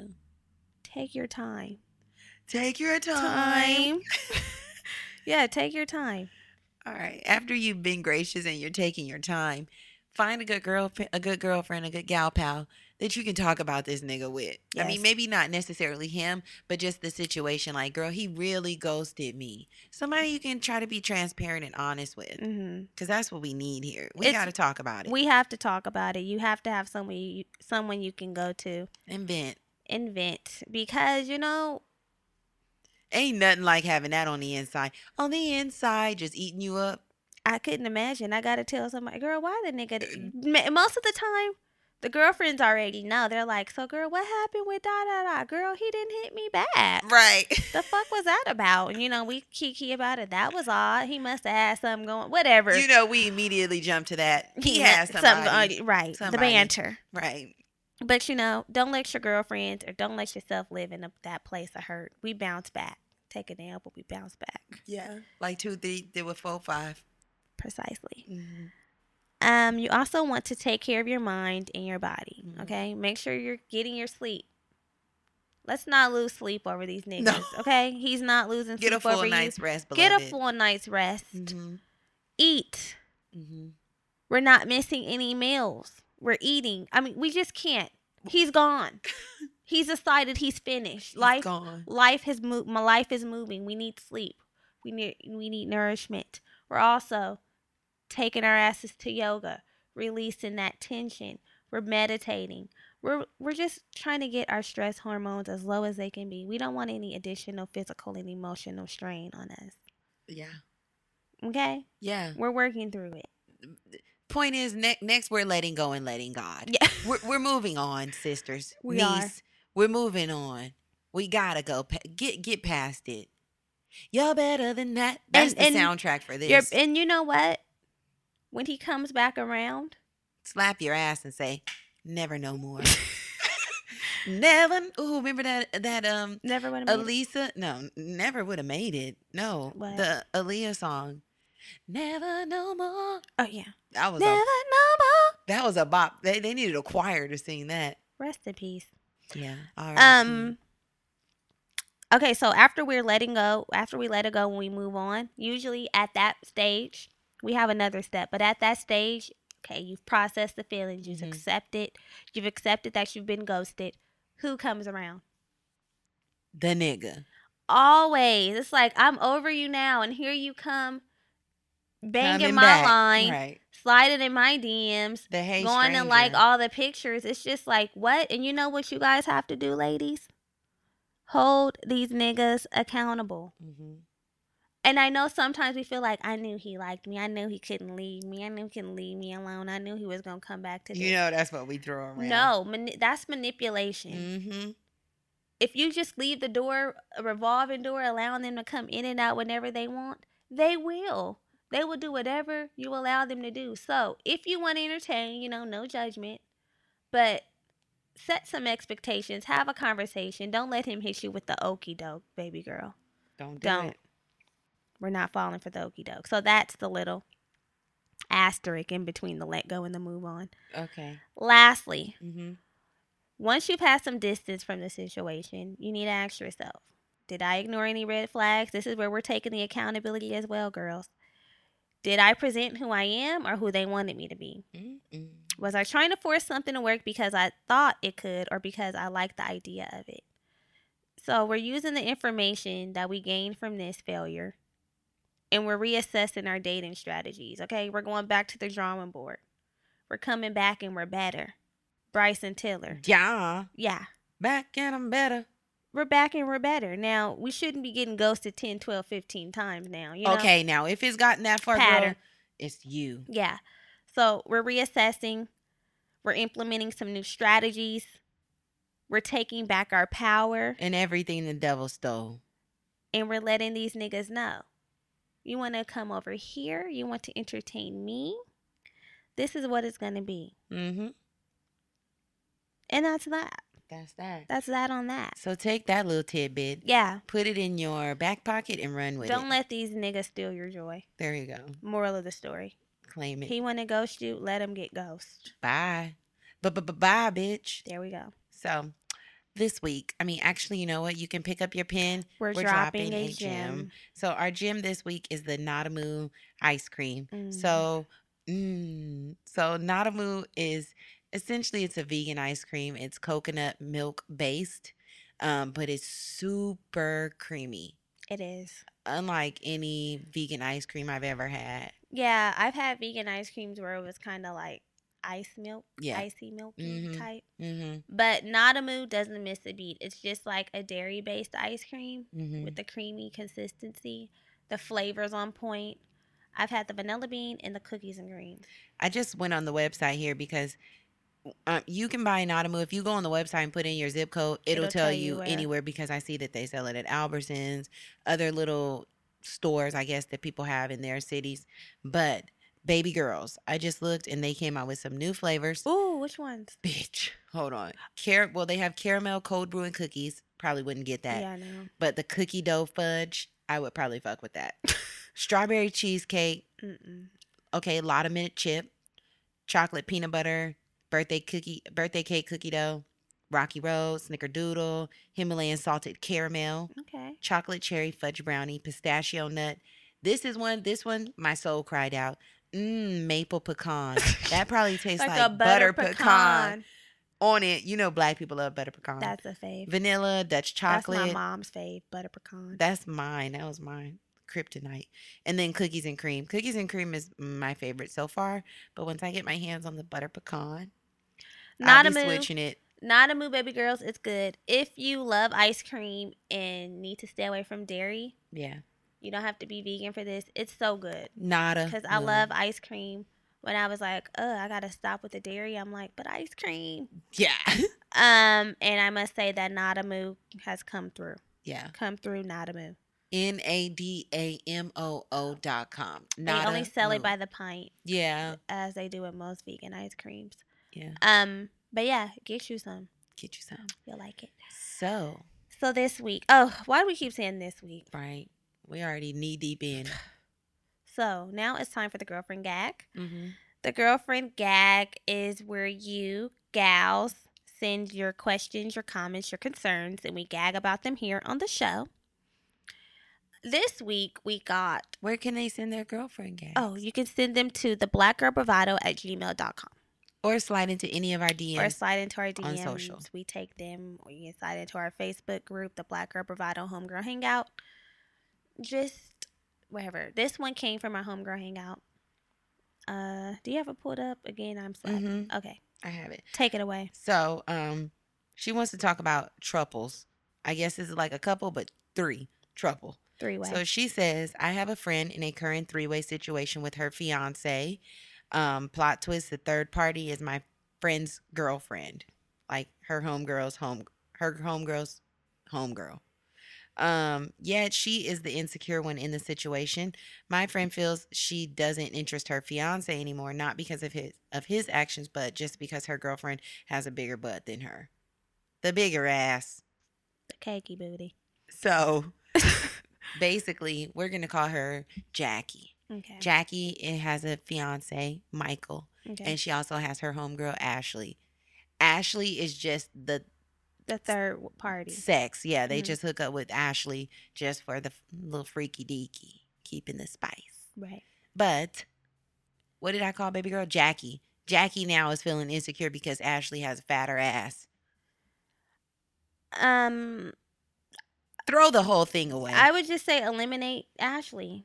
Take your time. Take your time. time. Yeah, take your time. All right. After you've been gracious and you're taking your time, find a good girl, a good girlfriend, a good gal pal that you can talk about this nigga with. Yes. I mean, maybe not necessarily him, but just the situation. Like, girl, he really ghosted me. Somebody you can try to be transparent and honest with, because mm-hmm. that's what we need here. We got to talk about it. We have to talk about it. You have to have someone you, someone you can go to and vent. And vent, because you know. Ain't nothing like having that on the inside. On the inside, just eating you up. I couldn't imagine. I got to tell somebody, girl, why the nigga? Most of the time, the girlfriends already know. They're like, so, girl, what happened with da-da-da? Girl, he didn't hit me back. Right. The fuck was that about? You know, we kiki about it. That was odd. He must have had something going, whatever. You know, we immediately jump to that. He, he has somebody. something. Right. Somebody. The banter. Right. But, you know, don't let your girlfriends or don't let yourself live in a, that place of hurt. We bounce back. Take a nail, but we bounce back. Yeah. Like two, three, they were four, five. Precisely. Mm-hmm. Um, you also want to take care of your mind and your body, mm-hmm. okay? Make sure you're getting your sleep. Let's not lose sleep over these niggas, no. okay? He's not losing Get sleep over you. Get a full night's rest, beloved. Get a full night's rest. Mm-hmm. Eat. Mm-hmm. We're not missing any meals. We're eating. I mean, we just can't. He's gone. He's decided he's finished. Life, gone. life has moved. My life is moving. We need sleep. We need we need nourishment. We're also taking our asses to yoga, releasing that tension. We're meditating. We're we're just trying to get our stress hormones as low as they can be. We don't want any additional physical and emotional strain on us. Yeah. Okay. Yeah. We're working through it. Point is, ne- next we're letting go and letting God. Yeah. We're we're moving on, sisters. We niece. are. We're moving on. We gotta go. Pa- get get past it. You're better than that. That's and, the and soundtrack for this. And you know what? When he comes back around, slap your ass and say, "Never no more." Never. Ooh, remember that that um. Never would have made it. No, never would have made it. No, what? The Aaliyah song. Never no more. Oh yeah. That was never a, no more. That was a bop. They they needed a choir to sing that. Rest in peace. Yeah. All right. Um. Okay, so after we're letting go, after we let it go, when we move on, usually at that stage we have another step. But at that stage, okay, you've processed the feelings, you've mm-hmm. accepted, you've accepted that you've been ghosted. Who comes around? The nigga. Always. It's like, I'm over you now, and here you come. Banging my back. line, right. sliding in my D Ms, the hey going stranger. And like all the pictures. It's just like, what? And you know what you guys have to do, ladies? Hold these niggas accountable. Mm-hmm. And I know sometimes we feel like, I knew he liked me. I knew he couldn't leave me. I knew he couldn't leave me alone. I knew he was going to come back to me. You know, that's what we throw around. No, mani- that's manipulation. Mm-hmm. If you just leave the door, a revolving door, allowing them to come in and out whenever they want, they will. They will do whatever you allow them to do. So if you want to entertain, you know, no judgment. But set some expectations, have a conversation. Don't let him hit you with the okie doke, baby girl. Don't do Don't. It. We're not falling for the okie doke. So that's the little asterisk in between the let go and the move on. Okay. Lastly, mm-hmm. once you've had some distance from the situation, you need to ask yourself, did I ignore any red flags? This is where we're taking the accountability as well, girls. Did I present who I am or who they wanted me to be? Mm-mm. Was I trying to force something to work because I thought it could or because I liked the idea of it? So we're using the information that we gained from this failure and we're reassessing our dating strategies, okay? We're going back to the drawing board. We're coming back and we're better. Bryson Tiller. Yeah. Yeah. Back and I'm better. We're back and we're better. Now, we shouldn't be getting ghosted ten, twelve, fifteen times now. You know? Okay, now, if it's gotten that far, girl, it's you. Yeah. So we're reassessing. We're implementing some new strategies. We're taking back our power. And everything the devil stole. And we're letting these niggas know. You want to come over here? You want to entertain me? This is what it's going to be. Mm-hmm. And that's that. That's that. That's that on that. So take that little tidbit. Yeah. Put it in your back pocket and run with it. Don't let these niggas steal your joy. There you go. Moral of the story. Claim it. He want to ghost you, let him get ghosted. Bye. B-b-b-bye, bitch. There we go. So this week, I mean, actually, you know what? You can pick up your pen. We're, We're dropping, dropping a gem. gem. So our gem this week is the NadaMoo ice cream. Mm. So, mm, so NadaMoo is... essentially, it's a vegan ice cream. It's coconut milk based, um, but it's super creamy. It is. Unlike any vegan ice cream I've ever had. Yeah, I've had vegan ice creams where it was kind of like ice milk, yeah. icy milky mm-hmm. type. Mm-hmm. But NadaMoo doesn't miss a beat. It's just like a dairy-based ice cream mm-hmm. with the creamy consistency. The flavor's on point. I've had the vanilla bean and the cookies and greens. I just went on the website here because... Um, you can buy NadaMoo. If you go on the website and put in your zip code, it'll, it'll tell, tell you where. Anywhere because I see that they sell it at Albertsons, other little stores, I guess, that people have in their cities. But, baby girls, I just looked and they came out with some new flavors. Ooh, which ones? Bitch, hold on. Car- well, they have caramel cold brew and cookies. Probably wouldn't get that. Yeah, I know. But the cookie dough fudge, I would probably fuck with that. Strawberry cheesecake. Mm-mm. Okay, a lot of mint chip. Chocolate peanut butter. Birthday cookie, birthday cake cookie dough, Rocky Road, Snickerdoodle, Himalayan salted caramel, okay, chocolate cherry fudge brownie, pistachio nut. This is one. This one, my soul cried out. Mmm, maple pecan. That probably tastes like, like a butter, butter pecan. pecan on it. You know, black people love butter pecan. That's a fave. Vanilla, Dutch chocolate. That's my mom's fave. Butter pecan. That's mine. That was mine. Kryptonite. And then cookies and cream. Cookies and cream is my favorite so far. But once I get my hands on the butter pecan. Not I'll be a switching it. NadaMoo, baby girls, it's good. If you love ice cream and need to stay away from dairy, yeah, you don't have to be vegan for this. It's so good. Nada. Because I love ice cream. When I was like, oh, I got to stop with the dairy, I'm like, but ice cream. Yeah. um, And I must say that NadaMoo has come through. Yeah. Come through NadaMoo. N A D A M O O dot com. They only sell it by the pint. Yeah. As they do with most vegan ice creams. Yeah. Um. But yeah, get you some. Get you some. You'll like it. So. So this week. Oh, why do we keep saying this week? Right. We already knee deep in. So now it's time for the girlfriend gag. Mm-hmm. The girlfriend gag is where you gals send your questions, your comments, your concerns, and we gag about them here on the show. This week, we got... Where can they send their girlfriend gags? Oh, you can send them to the black girl bravado at gmail dot com. Or slide into any of our D Ms. Or slide into our D Ms. On social. We take them. Or you can slide into our Facebook group, The Black Girl Bravado Homegirl Hangout. Just whatever. This one came from our Homegirl Hangout. Uh, do you have it pulled up? Again, I'm slapping. Mm-hmm. Okay. I have it. Take it away. So, um, she wants to talk about truples. I guess this is like a couple, but three. Truple. Three-way. So she says, I have a friend in a current three-way situation with her fiance. Um, plot twist, the third party is my friend's girlfriend. Like her homegirl's home, her homegirl's homegirl. Um, yet she is the insecure one in the situation. My friend feels she doesn't interest her fiance anymore, not because of his of his actions, but just because her girlfriend has a bigger butt than her. The bigger ass. The cakey booty. So basically, we're going to call her Jackie. Okay. Jackie it has a fiance, Michael, okay. and she also has her homegirl, Ashley. Ashley is just the... The third party. Sex, yeah. They mm-hmm. just hook up with Ashley just for the f- little freaky deaky, keeping the spice. Right. But what did I call baby girl? Jackie. Jackie now is feeling insecure because Ashley has a fatter ass. Um... Throw the whole thing away. I would just say eliminate Ashley.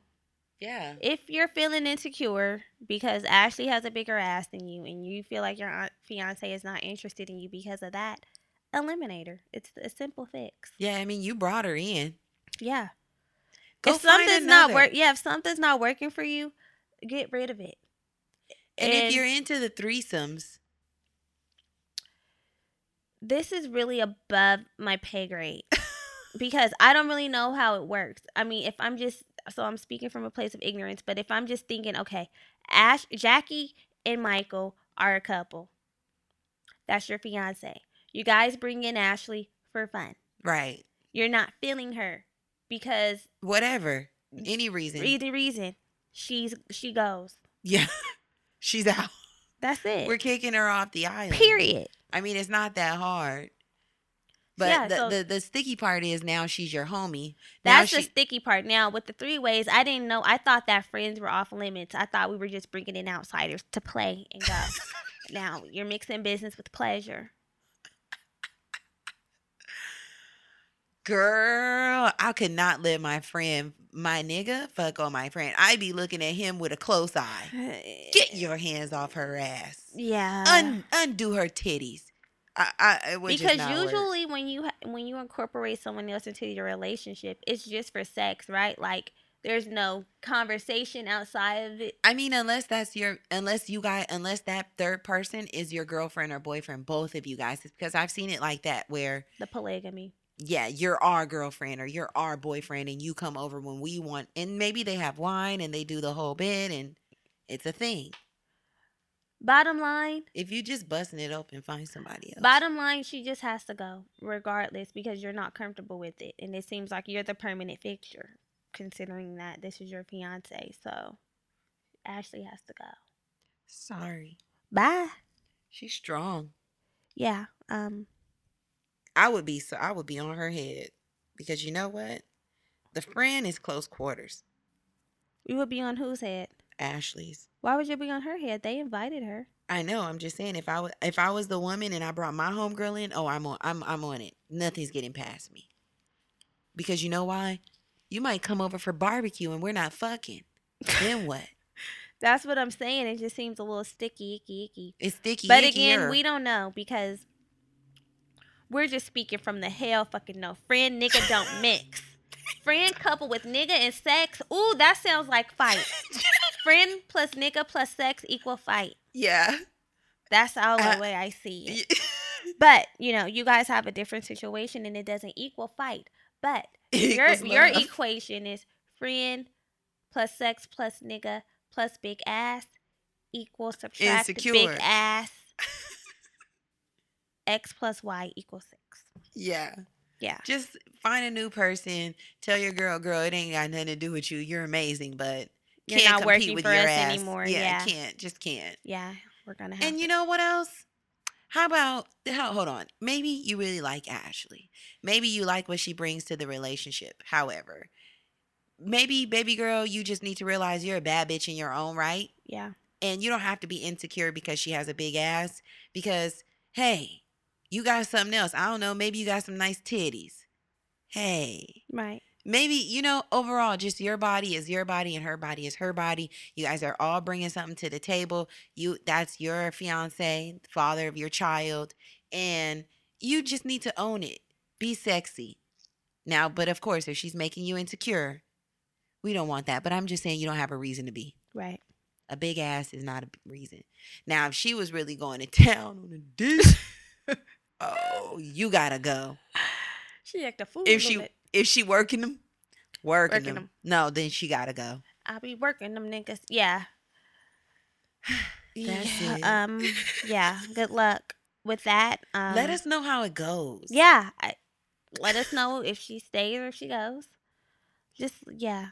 Yeah. If you're feeling insecure because Ashley has a bigger ass than you and you feel like your fiance is not interested in you because of that, eliminate her. It's a simple fix. Yeah, I mean, you brought her in. Yeah. Go if find something's another. Not work, yeah, if something's not working for you, get rid of it. And, and if you're into the threesomes, this is really above my pay grade. Because I don't really know how it works. I mean, if I'm just, so I'm speaking from a place of ignorance, but if I'm just thinking, okay, Ash, Jackie and Michael are a couple. That's your fiance. You guys bring in Ashley for fun. Right. You're not feeling her because. Whatever. Any reason. Any reason. She's, she goes. Yeah. She's out. That's it. We're kicking her off the island. Period. I mean, it's not that hard. But yeah, the, so the the sticky part is now she's your homie. Now that's she, the sticky part. Now, with the three ways, I didn't know. I thought that friends were off limits. I thought we were just bringing in outsiders to play and go. Now, you're mixing business with pleasure. Girl, I could not let my friend, my nigga, fuck on my friend. I be looking at him with a close eye. Get your hands off her ass. Yeah. Un, undo her titties. I, I, it would because just not usually work. when you when you incorporate someone else into your relationship, it's just for sex, right? Like there's no conversation outside of it. I mean, unless that's your unless you guys unless that third person is your girlfriend or boyfriend, both of you guys. It's because I've seen it like that where the polygamy. Yeah, you're our girlfriend or you're our boyfriend, and you come over when we want, and maybe they have wine and they do the whole bit, and it's a thing. Bottom line, if you just busting it open, find somebody else. Bottom line, she just has to go regardless because you're not comfortable with it. And it seems like you're the permanent fixture considering that this is your fiance. So Ashley has to go. Sorry. Bye. She's strong. Yeah. Um, I would be so I would be on her head because you know what? The friend is close quarters. You would be on whose head? Ashley's. Why would you be on her head? They invited her. I know. I'm just saying, if I was if I was the woman and I brought my homegirl in, oh, I'm on I'm I'm on it. Nothing's getting past me. Because you know why? You might come over for barbecue and we're not fucking. Then what? That's what I'm saying. It just seems a little sticky, icky, icky. It's sticky, but icky, again, or... we don't know because we're just speaking from the hell fucking no. Friend, nigga, don't mix. Friend couple with nigga and sex. Ooh, that sounds like fight. Friend plus nigga plus sex equal fight. Yeah. That's all uh, the way I see it. Yeah. But, you know, you guys have a different situation and it doesn't equal fight. But it your your love. Equation is friend plus sex plus nigga plus big ass equals subtract Insecure. Big ass. X plus Y equals six. Yeah. Yeah. Just find a new person. Tell your girl, girl, it ain't got nothing to do with you. You're amazing, but you're can't not compete working with for your us ass. Anymore. Yeah, yeah, can't. Just can't. Yeah, we're going to have And to. You know what else? How about, how, hold on. Maybe you really like Ashley. Maybe you like what she brings to the relationship. However, maybe, baby girl, you just need to realize you're a bad bitch in your own right. Yeah. And you don't have to be insecure because she has a big ass. Because, hey, you got something else. I don't know. Maybe you got some nice titties. Hey. Right. Maybe, you know, overall, just your body is your body and her body is her body. You guys are all bringing something to the table. You, that's your fiance, father of your child. And you just need to own it. Be sexy. Now, but of course, if she's making you insecure, we don't want that. But I'm just saying you don't have a reason to be. Right. A big ass is not a reason. Now, if she was really going to town on a dish, oh, you gotta go. She act a fool. If she If she working them, working, working them. them. No, then she gotta go. I be working them niggas. Yeah. That's yeah. It. Um. Yeah. Good luck with that. Um, let us know how it goes. Yeah. I, let us know if she stays or if she goes. Just yeah.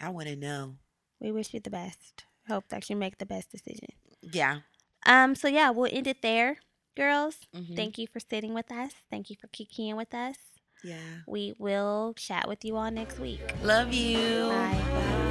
I want to know. We wish you the best. Hope that you make the best decision. Yeah. Um. So yeah, we'll end it there, girls. Mm-hmm. Thank you for sitting with us. Thank you for kikiing with us. Yeah. We will chat with you all next week. Love you. Bye. Bye.